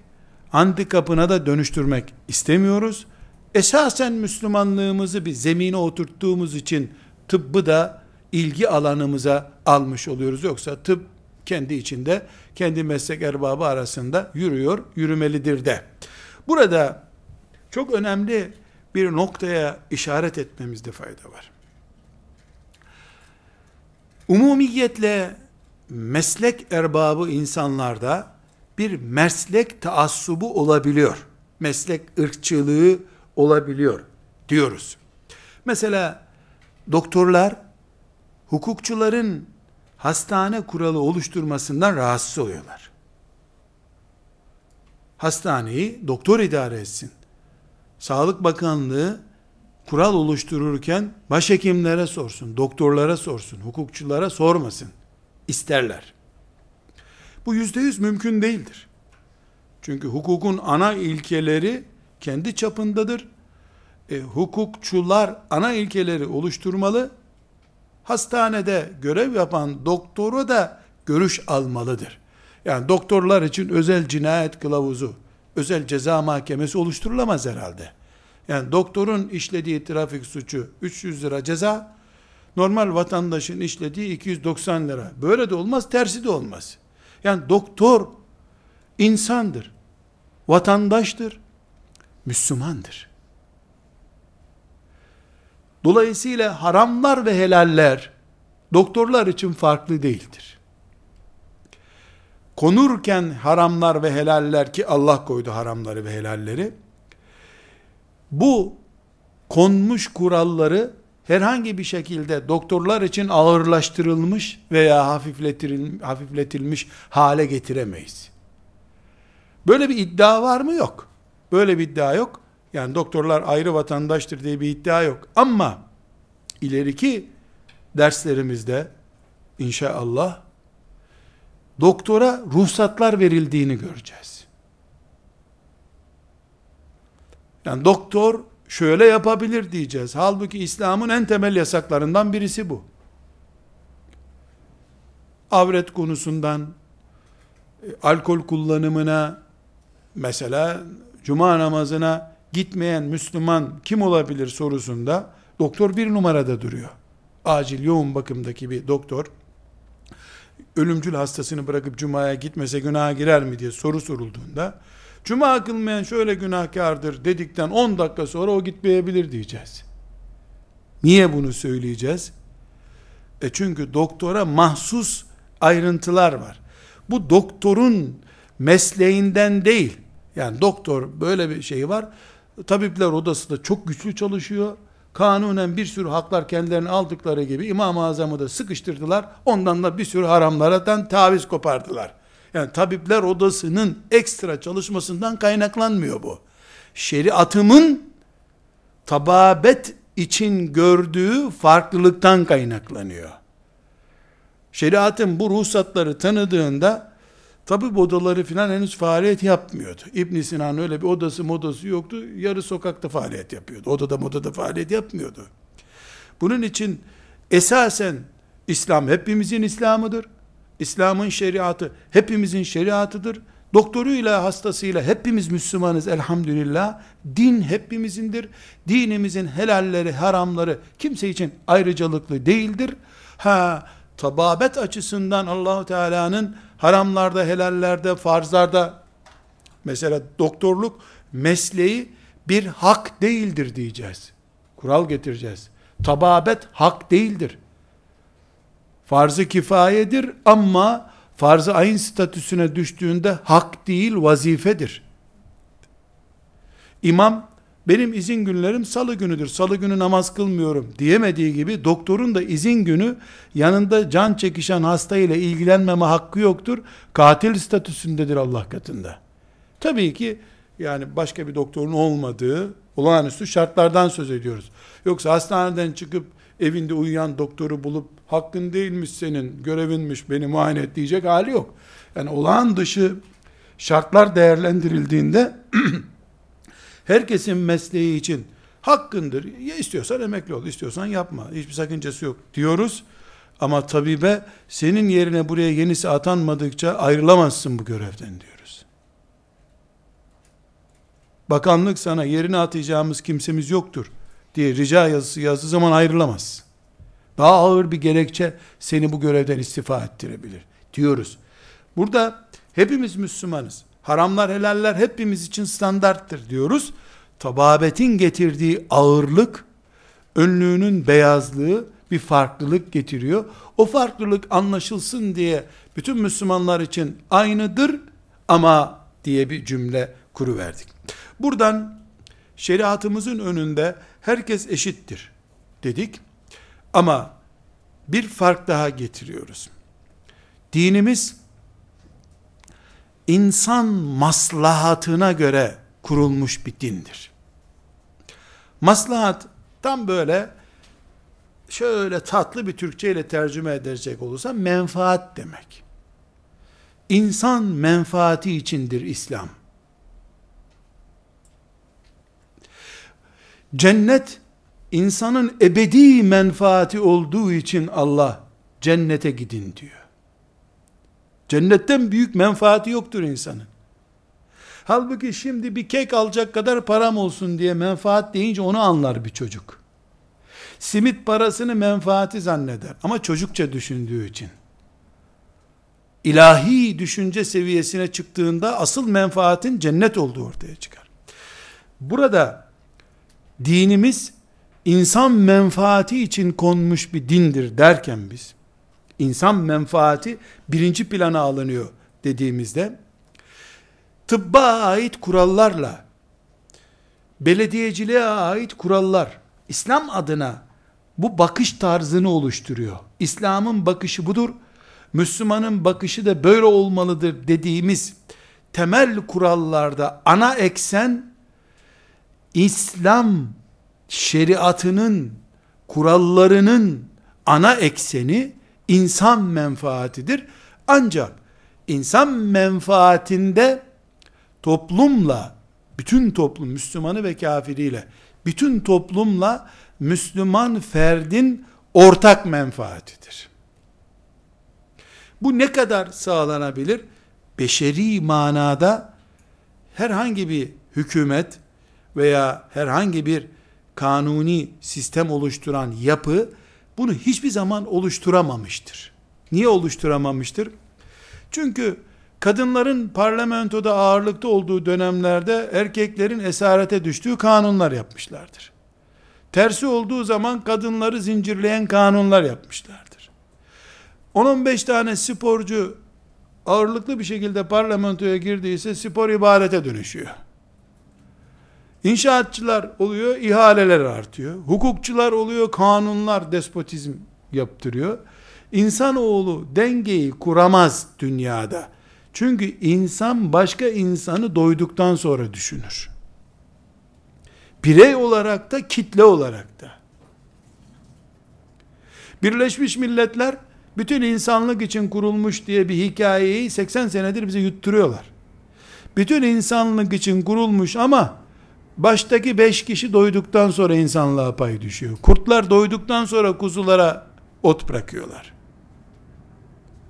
handikapına da dönüştürmek istemiyoruz. Esasen Müslümanlığımızı bir zemine oturttuğumuz için tıbbı da ilgi alanımıza almış oluyoruz. Yoksa tıp kendi içinde, kendi meslek erbabı arasında yürüyor, yürümelidir de. Burada çok önemli bir noktaya işaret etmemizde fayda var. Umumiyetle meslek erbabı insanlarda bir meslek taassubu olabiliyor. Meslek ırkçılığı olabiliyor diyoruz. Mesela doktorlar, hukukçuların hastane kuralı oluşturmasından rahatsız oluyorlar. Hastaneyi doktor idare etsin. Sağlık Bakanlığı kural oluştururken başhekimlere sorsun, doktorlara sorsun, hukukçulara sormasın isterler. Bu %100 mümkün değildir. Çünkü hukukun ana ilkeleri kendi çapındadır. Hukukçular ana ilkeleri oluşturmalı. Hastanede görev yapan doktoru da görüş almalıdır. Yani doktorlar için özel cinayet kılavuzu, özel ceza mahkemesi oluşturulamaz herhalde. Yani doktorun işlediği trafik suçu 300 lira ceza, normal vatandaşın işlediği 290 lira. Böyle de olmaz, tersi de olmaz. Yani doktor insandır, vatandaştır, Müslümandır. Dolayısıyla haramlar ve helaller doktorlar için farklı değildir. Konurken haramlar ve helaller, ki Allah koydu haramları ve helalleri, bu konmuş kuralları herhangi bir şekilde doktorlar için ağırlaştırılmış veya hafifletilmiş hale getiremeyiz. Böyle bir iddia var mı? Yok. Böyle bir iddia yok. Yani doktorlar ayrı vatandaştır diye bir iddia yok. Ama ileriki derslerimizde inşallah doktora ruhsatlar verildiğini göreceğiz. Yani doktor şöyle yapabilir diyeceğiz. Halbuki İslam'ın en temel yasaklarından birisi bu. Avret konusundan, alkol kullanımına, mesela cuma namazına gitmeyen Müslüman kim olabilir sorusunda doktor bir numarada duruyor. Acil yoğun bakımdaki bir doktor, ölümcül hastasını bırakıp cumaya gitmese günaha girer mi diye soru sorulduğunda, cuma kılmayan şöyle günahkardır dedikten 10 dakika sonra o gitmeyebilir diyeceğiz. Niye bunu söyleyeceğiz? Çünkü doktora mahsus ayrıntılar var. Bu doktorun mesleğinden değil. Yani doktor, böyle bir şey var. Tabipler odası da çok güçlü çalışıyor. Kanunen bir sürü haklar kendilerine aldıkları gibi İmam-ı Azam'ı da sıkıştırdılar. Ondan da bir sürü haramlardan taviz kopardılar. Yani tabipler odasının ekstra çalışmasından kaynaklanmıyor bu. Şeriatımın tababet için gördüğü farklılıktan kaynaklanıyor. Şeriatın bu ruhsatları tanıdığında tabip odaları filan henüz faaliyet yapmıyordu. İbn Sina'nın öyle bir odası modası yoktu. Yarı sokakta faaliyet yapıyordu. Odada modada faaliyet yapmıyordu. Bunun için esasen İslam hepimizin İslam'ıdır. İslam'ın şeriatı hepimizin şeriatıdır. Doktoruyla, hastasıyla hepimiz Müslümanız elhamdülillah. Din hepimizindir. Dinimizin helalleri, haramları kimse için ayrıcalıklı değildir. Tababet açısından Allahu Teala'nın haramlarda, helallerde, farzlarda mesela doktorluk mesleği bir hak değildir diyeceğiz. Kural getireceğiz. Tababet hak değildir. Farz-ı kifayedir ama farz-ı ayn statüsüne düştüğünde hak değil, vazifedir. İmam, benim izin günlerim salı günüdür, salı günü namaz kılmıyorum diyemediği gibi, doktorun da izin günü yanında can çekişen hasta ile ilgilenmeme hakkı yoktur. Katil statüsündedir Allah katında. Tabii ki yani başka bir doktorun olmadığı olağanüstü şartlardan söz ediyoruz. Yoksa hastaneden çıkıp evinde uyuyan doktoru bulup hakkın değilmiş senin, görevinmiş beni muayene et diyecek hali yok. Yani olağan dışı şartlar değerlendirildiğinde herkesin mesleği için hakkındır. Ya istiyorsan emekli ol, istiyorsan yapma. Hiçbir sakıncası yok diyoruz. Ama tabibe senin yerine buraya yenisi atanmadıkça ayrılamazsın bu görevden diyoruz. Bakanlık sana yerine atayacağımız kimsemiz yoktur diye rica yazısı yazdığı zaman ayrılamazsın. Daha ağır bir gerekçe seni bu görevden istifa ettirebilir diyoruz. Burada hepimiz Müslümanız. Haramlar, helaller hepimiz için standarttır diyoruz. Tababetin getirdiği ağırlık, önlüğünün beyazlığı bir farklılık getiriyor. O farklılık anlaşılsın diye bütün Müslümanlar için aynıdır ama diye bir cümle kuruverdik. Buradan şeriatımızın önünde herkes eşittir dedik. Ama bir fark daha getiriyoruz. Dinimiz insan maslahatına göre kurulmuş bir dindir. Maslahat tam böyle şöyle tatlı bir Türkçeyle tercüme edecek olursa menfaat demek. İnsan menfaati içindir İslam. Cennet insanın ebedi menfaati olduğu için Allah cennete gidin diyor. Cennetten büyük menfaati yoktur insanın. Halbuki şimdi bir kek alacak kadar param olsun diye menfaat deyince onu anlar bir çocuk. Simit parasını menfaati zanneder ama çocukça düşündüğü için. İlahi düşünce seviyesine çıktığında asıl menfaatin cennet olduğu ortaya çıkar. Burada dinimiz insan menfaati için konmuş bir dindir derken biz, insan menfaati birinci plana alınıyor dediğimizde, tıbba ait kurallarla, belediyeciliğe ait kurallar, İslam adına bu bakış tarzını oluşturuyor. İslam'ın bakışı budur, Müslüman'ın bakışı da böyle olmalıdır dediğimiz temel kurallarda ana eksen, İslam şeriatının kurallarının ana ekseni insan menfaatidir. Ancak insan menfaatinde toplumla, bütün toplum, Müslümanı ve kafiriyle, bütün toplumla Müslüman ferdin ortak menfaatidir. Bu ne kadar sağlanabilir? Beşeri manada herhangi bir hükümet veya herhangi bir kanuni sistem oluşturan yapı bunu hiçbir zaman oluşturamamıştır. Niye oluşturamamıştır? Çünkü kadınların parlamentoda ağırlıkta olduğu dönemlerde erkeklerin esarete düştüğü kanunlar yapmışlardır. Tersi olduğu zaman kadınları zincirleyen kanunlar yapmışlardır. 10-15 tane sporcu ağırlıklı bir şekilde parlamentoya girdiyse spor ibarete dönüşüyor. İnşaatçılar oluyor, ihaleler artıyor. Hukukçular oluyor, kanunlar despotizm yaptırıyor. İnsanoğlu dengeyi kuramaz dünyada. Çünkü insan başka insanı doyduktan sonra düşünür. Birey olarak da, kitle olarak da. Birleşmiş Milletler bütün insanlık için kurulmuş diye bir hikayeyi 80 senedir bize yutturuyorlar. Bütün insanlık için kurulmuş ama baştaki 5 kişi doyduktan sonra insanlığa pay düşüyor. Kurtlar doyduktan sonra kuzulara ot bırakıyorlar.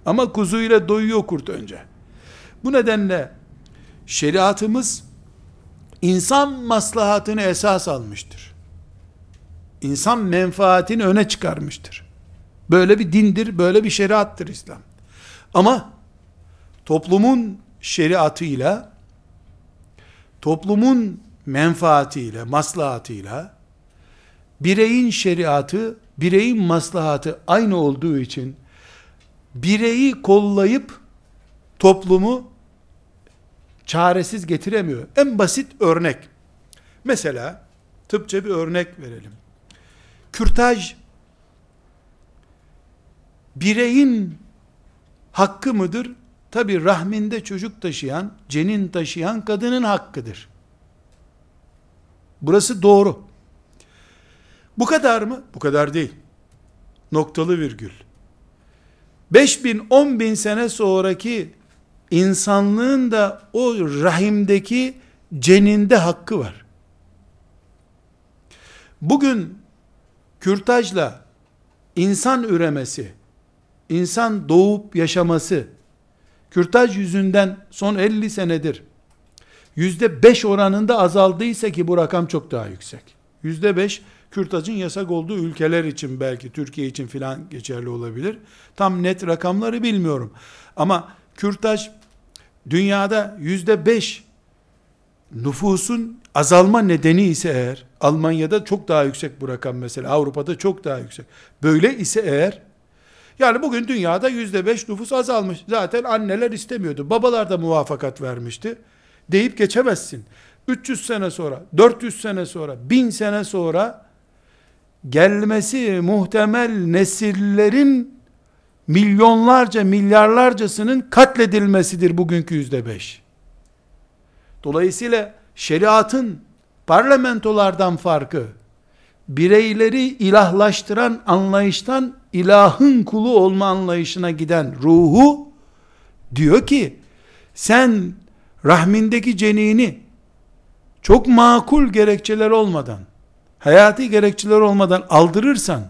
Ama kuzuyla doyuyor kurt önce. Bu nedenle şeriatımız insan maslahatını esas almıştır. İnsan menfaatini öne çıkarmıştır. Böyle bir dindir, böyle bir şeriattır İslam. Ama toplumun şeriatıyla, toplumun menfaatiyle, maslahatıyla, bireyin şeriatı, bireyin maslahatı aynı olduğu için, bireyi kollayıp toplumu çaresiz getiremiyor. En basit örnek. Mesela tıpça bir örnek verelim. Kürtaj bireyin hakkı mıdır? Tabii rahminde çocuk taşıyan, cenin taşıyan kadının hakkıdır. Burası doğru. Bu kadar mı? Bu kadar değil. Noktalı virgül. 5.000-10.000 sene sonraki insanlığın da o rahimdeki ceninde hakkı var. Bugün kürtajla insan üremesi, insan doğup yaşaması, kürtaj yüzünden son 50 senedir %5 oranında azaldıysa, ki bu rakam çok daha yüksek. %5 kürtajın yasak olduğu ülkeler için, belki Türkiye için filan geçerli olabilir. Tam net rakamları bilmiyorum. Ama kürtaj dünyada %5 nüfusun azalma nedeni ise eğer, Almanya'da çok daha yüksek bu rakam mesela, Avrupa'da çok daha yüksek. Böyle ise eğer, yani bugün dünyada %5 nüfus azalmış. Zaten anneler istemiyordu. Babalar da muvaffakat vermişti. Deyip geçemezsin. 300 sene sonra, 400 sene sonra, 1000 sene sonra gelmesi muhtemel nesillerin milyonlarca, milyarlarcasının katledilmesidir bugünkü %5. Dolayısıyla şeriatın parlamentolardan farkı, bireyleri ilahlaştıran anlayıştan ilahın kulu olma anlayışına giden ruhu, diyor ki sen rahmindeki cenini çok makul gerekçeler olmadan, hayati gerekçeler olmadan aldırırsan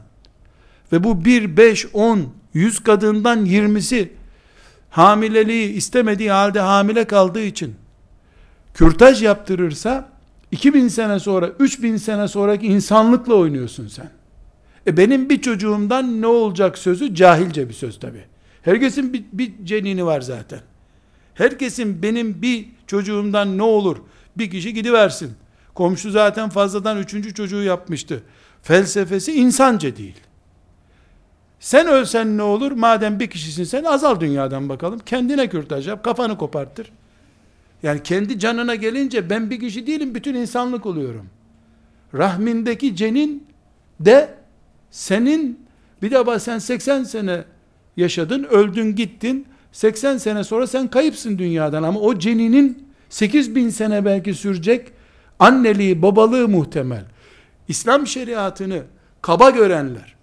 ve bu 1, 5, 10, 100 kadından 20'si hamileliği istemediği halde hamile kaldığı için kürtaj yaptırırsa, 2000 sene sonra, 3000 sene sonraki insanlıkla oynuyorsun sen. Benim bir çocuğumdan ne olacak sözü cahilce bir söz tabii. Herkesin bir cenini var zaten. Herkesin benim bir çocuğumdan ne olur? Bir kişi gidiversin. Komşu zaten fazladan 3. çocuğu yapmıştı. Felsefesi insanca değil. Sen ölsen ne olur? Madem bir kişisin sen, azal dünyadan bakalım. Kendine kürtaj yap, kafanı koparttır. Yani kendi canına gelince ben bir kişi değilim, bütün insanlık oluyorum. Rahmindeki cenin de senin. Bir de bak, sen 80 sene yaşadın, öldün gittin. 80 sene sonra sen kayıpsın dünyadan, ama o ceninin 8.000 sene belki sürecek anneliği, babalığı muhtemel. İslam şeriatını kaba görenler,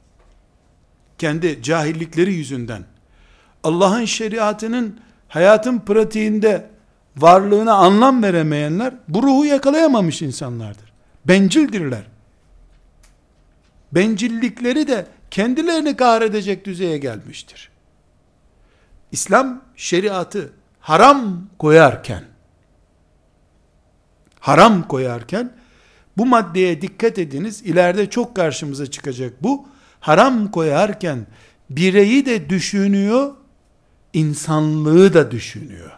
kendi cahillikleri yüzünden, Allah'ın şeriatının hayatın pratiğinde varlığına anlam veremeyenler, bu ruhu yakalayamamış insanlardır. Bencildirler. Bencillikleri de kendilerini kahredecek düzeye gelmiştir. İslam şeriatı haram koyarken bu maddeye dikkat ediniz, ileride çok karşımıza çıkacak bu. Haram koyarken bireyi de düşünüyor, insanlığı da düşünüyor.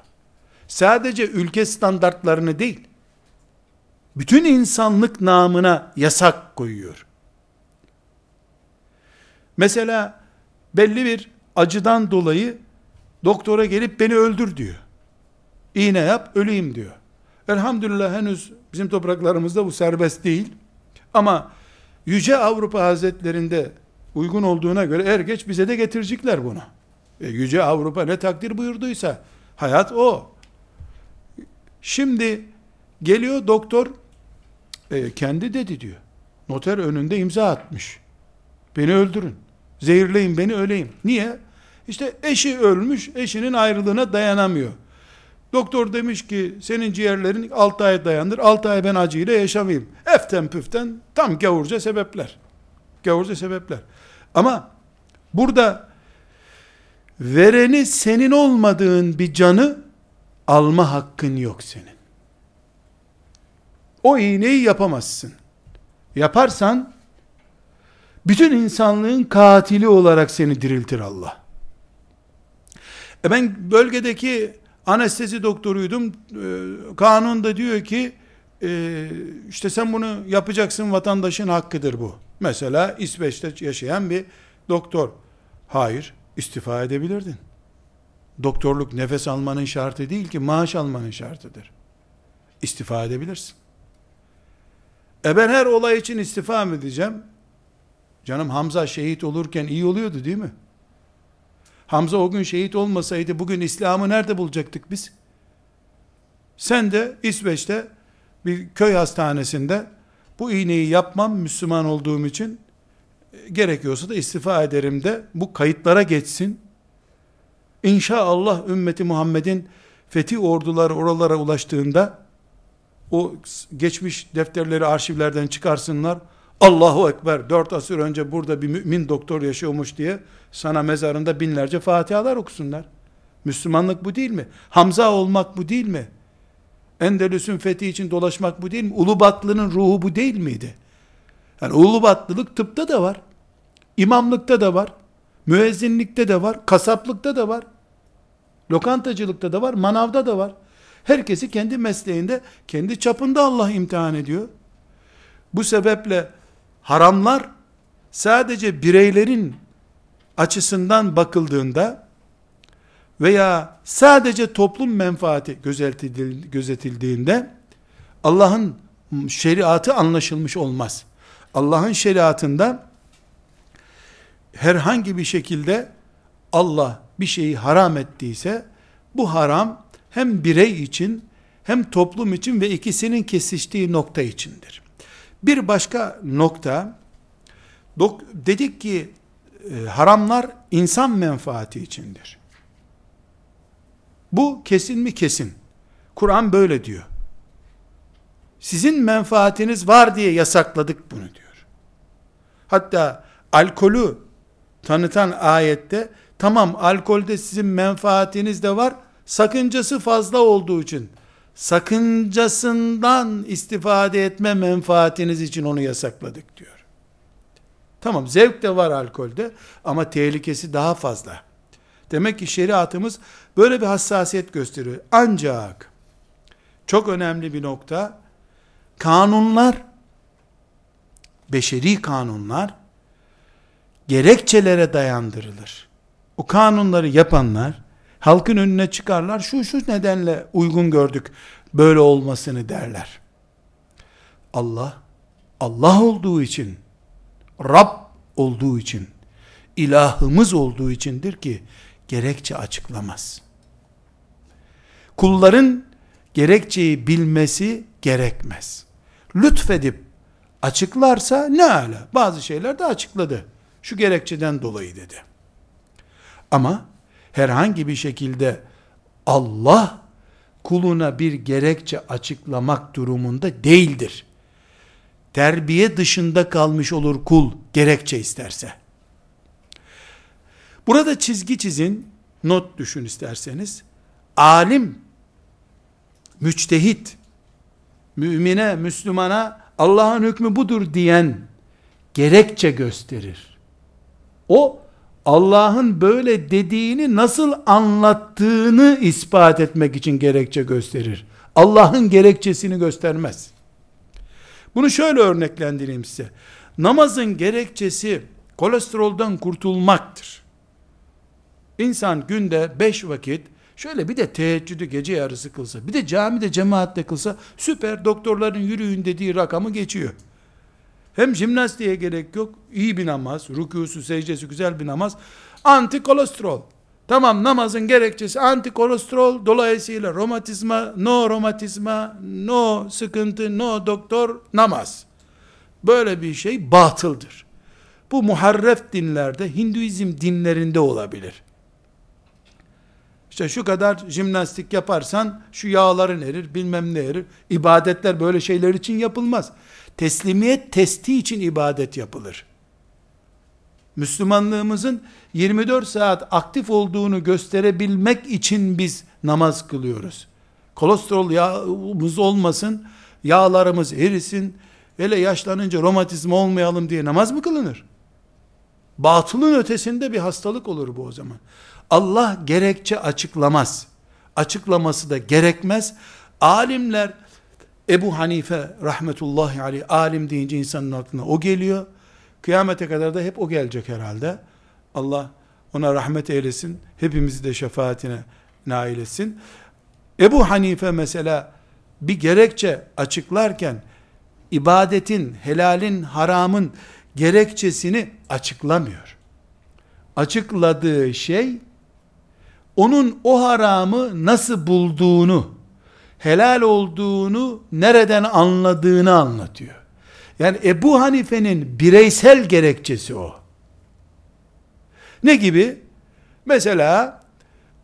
Sadece ülke standartlarını değil, bütün insanlık namına yasak koyuyor. Mesela belli bir acıdan dolayı doktora gelip beni öldür diyor. İğne yap, öleyim diyor. Elhamdülillah henüz bizim topraklarımızda bu serbest değil. Ama Yüce Avrupa Hazretleri'nde uygun olduğuna göre er geç bize de getirecekler bunu. Yüce Avrupa ne takdir buyurduysa Hayat o. Şimdi geliyor doktor, kendi dedi diyor. Noter önünde imza atmış. Beni öldürün. Zehirleyin beni, öleyim. Niye? İşte eşi ölmüş, eşinin ayrılığına dayanamıyor. Doktor demiş ki senin ciğerlerin 6 ay dayanır, 6 ay ben acıyla yaşamayayım. Eften püften tam gavurca sebepler. Gavurca sebepler. Ama burada vereni senin olmadığın bir canı alma hakkın yok senin. O iğneyi yapamazsın. Yaparsan bütün insanlığın katili olarak seni diriltir Allah. Ben bölgedeki anestezi doktoruydum. Kanun da diyor ki işte sen bunu yapacaksın, vatandaşın hakkıdır bu. Mesela İsveç'te yaşayan bir doktor. Hayır, istifa edebilirdin. Doktorluk nefes almanın şartı değil ki, maaş almanın şartıdır. İstifa edebilirsin. Ben her olay için istifa mı edeceğim? Canım Hamza şehit olurken iyi oluyordu değil mi? Hamza o gün şehit olmasaydı bugün İslam'ı nerede bulacaktık biz? Sen de İsveç'te bir köy hastanesinde bu iğneyi yapmam Müslüman olduğum için, gerekiyorsa da istifa ederim de bu kayıtlara geçsin. İnşallah ümmeti Muhammed'in fetih orduları oralara ulaştığında o geçmiş defterleri arşivlerden çıkarsınlar. Allahu Ekber, 4 asır önce burada bir mümin doktor yaşıyormuş diye sana mezarında binlerce fatihalar okusunlar. Müslümanlık bu değil mi? Hamza olmak bu değil mi? Endelüs'ün fethi için dolaşmak bu değil mi? Ulubatlı'nın ruhu bu değil miydi? Yani ulubatlılık tıpta da var, imamlıkta da var, müezzinlikte de var, kasaplıkta da var, lokantacılıkta da var, manavda da var. Herkesi kendi mesleğinde, kendi çapında Allah imtihan ediyor. Bu sebeple haramlar sadece bireylerin açısından bakıldığında veya sadece toplum menfaati gözetildiğinde Allah'ın şeriatı anlaşılmış olmaz. Allah'ın şeriatında herhangi bir şekilde Allah bir şeyi haram ettiyse bu haram hem birey için hem toplum için ve ikisinin kesiştiği nokta içindir. Bir başka nokta, dedik ki haramlar insan menfaati içindir. Bu kesin mi? Kesin. Kur'an böyle diyor. Sizin menfaatiniz var diye yasakladık bunu diyor. Hatta alkolü tanıtan ayette, tamam alkolde sizin menfaatiniz de var, sakıncası fazla olduğu için, sakıncasından istifade etme menfaatiniz için onu yasakladık diyor. Tamam, zevk de var alkolde ama tehlikesi daha fazla. Demek ki şeriatımız böyle bir hassasiyet gösteriyor. Ancak çok önemli bir nokta, kanunlar, beşeri kanunlar gerekçelere dayandırılır. O kanunları yapanlar halkın önüne çıkarlar, şu nedenle uygun gördük böyle olmasını derler. Allah olduğu için, Rab olduğu için, ilahımız olduğu içindir ki gerekçe açıklamaz. Kulların gerekçeyi bilmesi gerekmez. Lütfedip açıklarsa ne ala, bazı şeyler de açıkladı. Şu gerekçeden dolayı dedi. Ama herhangi bir şekilde Allah kuluna bir gerekçe açıklamak durumunda değildir. Terbiye dışında kalmış olur kul gerekçe isterse. Burada çizgi çizin, not düşün isterseniz. Alim, müçtehit, mümine, Müslümana Allah'ın hükmü budur diyen gerekçe gösterir. O Allah'ın böyle dediğini nasıl anlattığını ispat etmek için gerekçe gösterir. Allah'ın gerekçesini göstermez. Bunu şöyle örneklendireyim size. Namazın gerekçesi kolesterolden kurtulmaktır. İnsan günde 5 vakit, şöyle bir de teheccüdü gece yarısı kılsa, bir de camide cemaatle kılsa, süper, doktorların yürüyün dediği rakamı geçiyor. Hem jimnastiğe gerek yok, iyi bir namaz, rükûsu, secdesi güzel bir namaz, anti kolesterol. Tamam, namazın gerekçesi antikolesterol, dolayısıyla romatizma, no sıkıntı, no doktor, namaz. Böyle bir şey batıldır. Bu muharref dinlerde, Hinduizm dinlerinde olabilir. İşte şu kadar jimnastik yaparsan şu yağların erir, bilmem ne erir. İbadetler böyle şeyler için yapılmaz. Teslimiyet testi için ibadet yapılır. Müslümanlığımızın 24 saat aktif olduğunu gösterebilmek için biz namaz kılıyoruz. Kolesterol yağımız olmasın, yağlarımız erisin, hele yaşlanınca romatizma olmayalım diye namaz mı kılınır? Batılın ötesinde bir hastalık olur bu o zaman. Allah gerekçe açıklamaz. Açıklaması da gerekmez. Alimler, Ebu Hanife rahmetullahi aleyh, alim deyince insanın aklına o geliyor. Kıyamete kadar da hep o gelecek herhalde. Allah ona rahmet eylesin. Hepimizi de şefaatine nail etsin. Ebu Hanife mesela bir gerekçe açıklarken ibadetin, helalin, haramın gerekçesini açıklamıyor. Açıkladığı şey onun o haramı nasıl bulduğunu, helal olduğunu nereden anladığını anlatıyor. Yani Ebu Hanife'nin bireysel gerekçesi o. Ne gibi? Mesela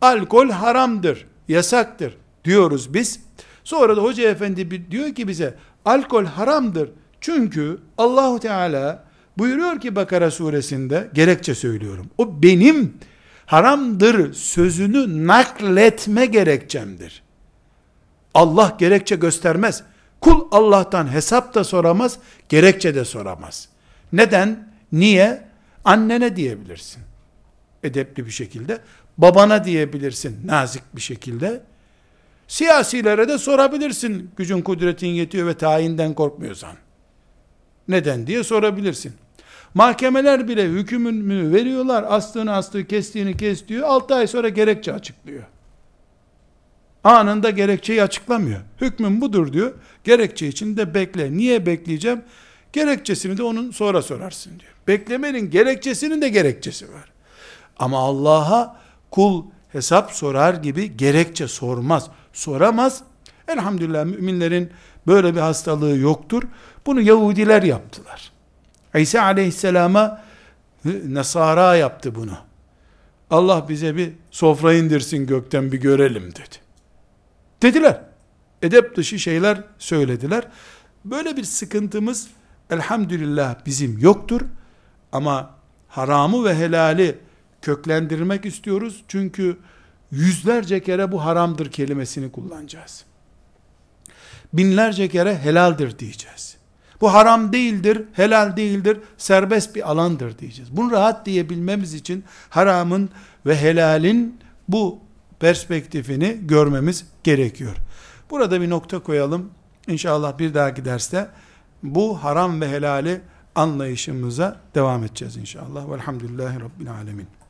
alkol haramdır, yasaktır diyoruz biz. Sonra da hoca efendi diyor ki bize alkol haramdır. Çünkü Allahu Teala buyuruyor ki Bakara suresinde, gerekçe söylüyorum. O benim haramdır sözünü nakletme gerekçemdir. Allah gerekçe göstermez. Kul Allah'tan hesap da soramaz, gerekçe de soramaz. Neden? Niye? Annene diyebilirsin, edepli bir şekilde. Babana diyebilirsin, nazik bir şekilde. Siyasilere de sorabilirsin, gücün kudretin yetiyor ve tayinden korkmuyorsan. Neden diye sorabilirsin. Mahkemeler bile hükmünü veriyorlar, astığını astığı, kestiğini kes diyor, 6 ay sonra gerekçe açıklıyor. Anında gerekçeyi açıklamıyor. Hükmüm budur diyor. Gerekçe için de bekle. Niye bekleyeceğim? Gerekçesini de onun sonra sorarsın diyor. Beklemenin gerekçesinin de gerekçesi var. Ama Allah'a kul hesap sorar gibi gerekçe sormaz. Soramaz. Elhamdülillah müminlerin böyle bir hastalığı yoktur. Bunu Yahudiler yaptılar. İsa aleyhisselama Nasara yaptı bunu. Allah bize bir sofra indirsin gökten bir görelim dediler. Edep dışı şeyler söylediler. Böyle bir sıkıntımız elhamdülillah bizim yoktur. Ama haramı ve helali köklendirmek istiyoruz. Çünkü yüzlerce kere bu haramdır kelimesini kullanacağız. Binlerce kere helaldir diyeceğiz. Bu haram değildir, helal değildir, serbest bir alandır diyeceğiz. Bunu rahat diyebilmemiz için haramın ve helalin bu perspektifini görmemiz gerekiyor. Burada bir nokta koyalım. İnşallah bir dahaki derste bu haram ve helali anlayışımıza devam edeceğiz inşallah. Velhamdülillahi Rabbil Alemin.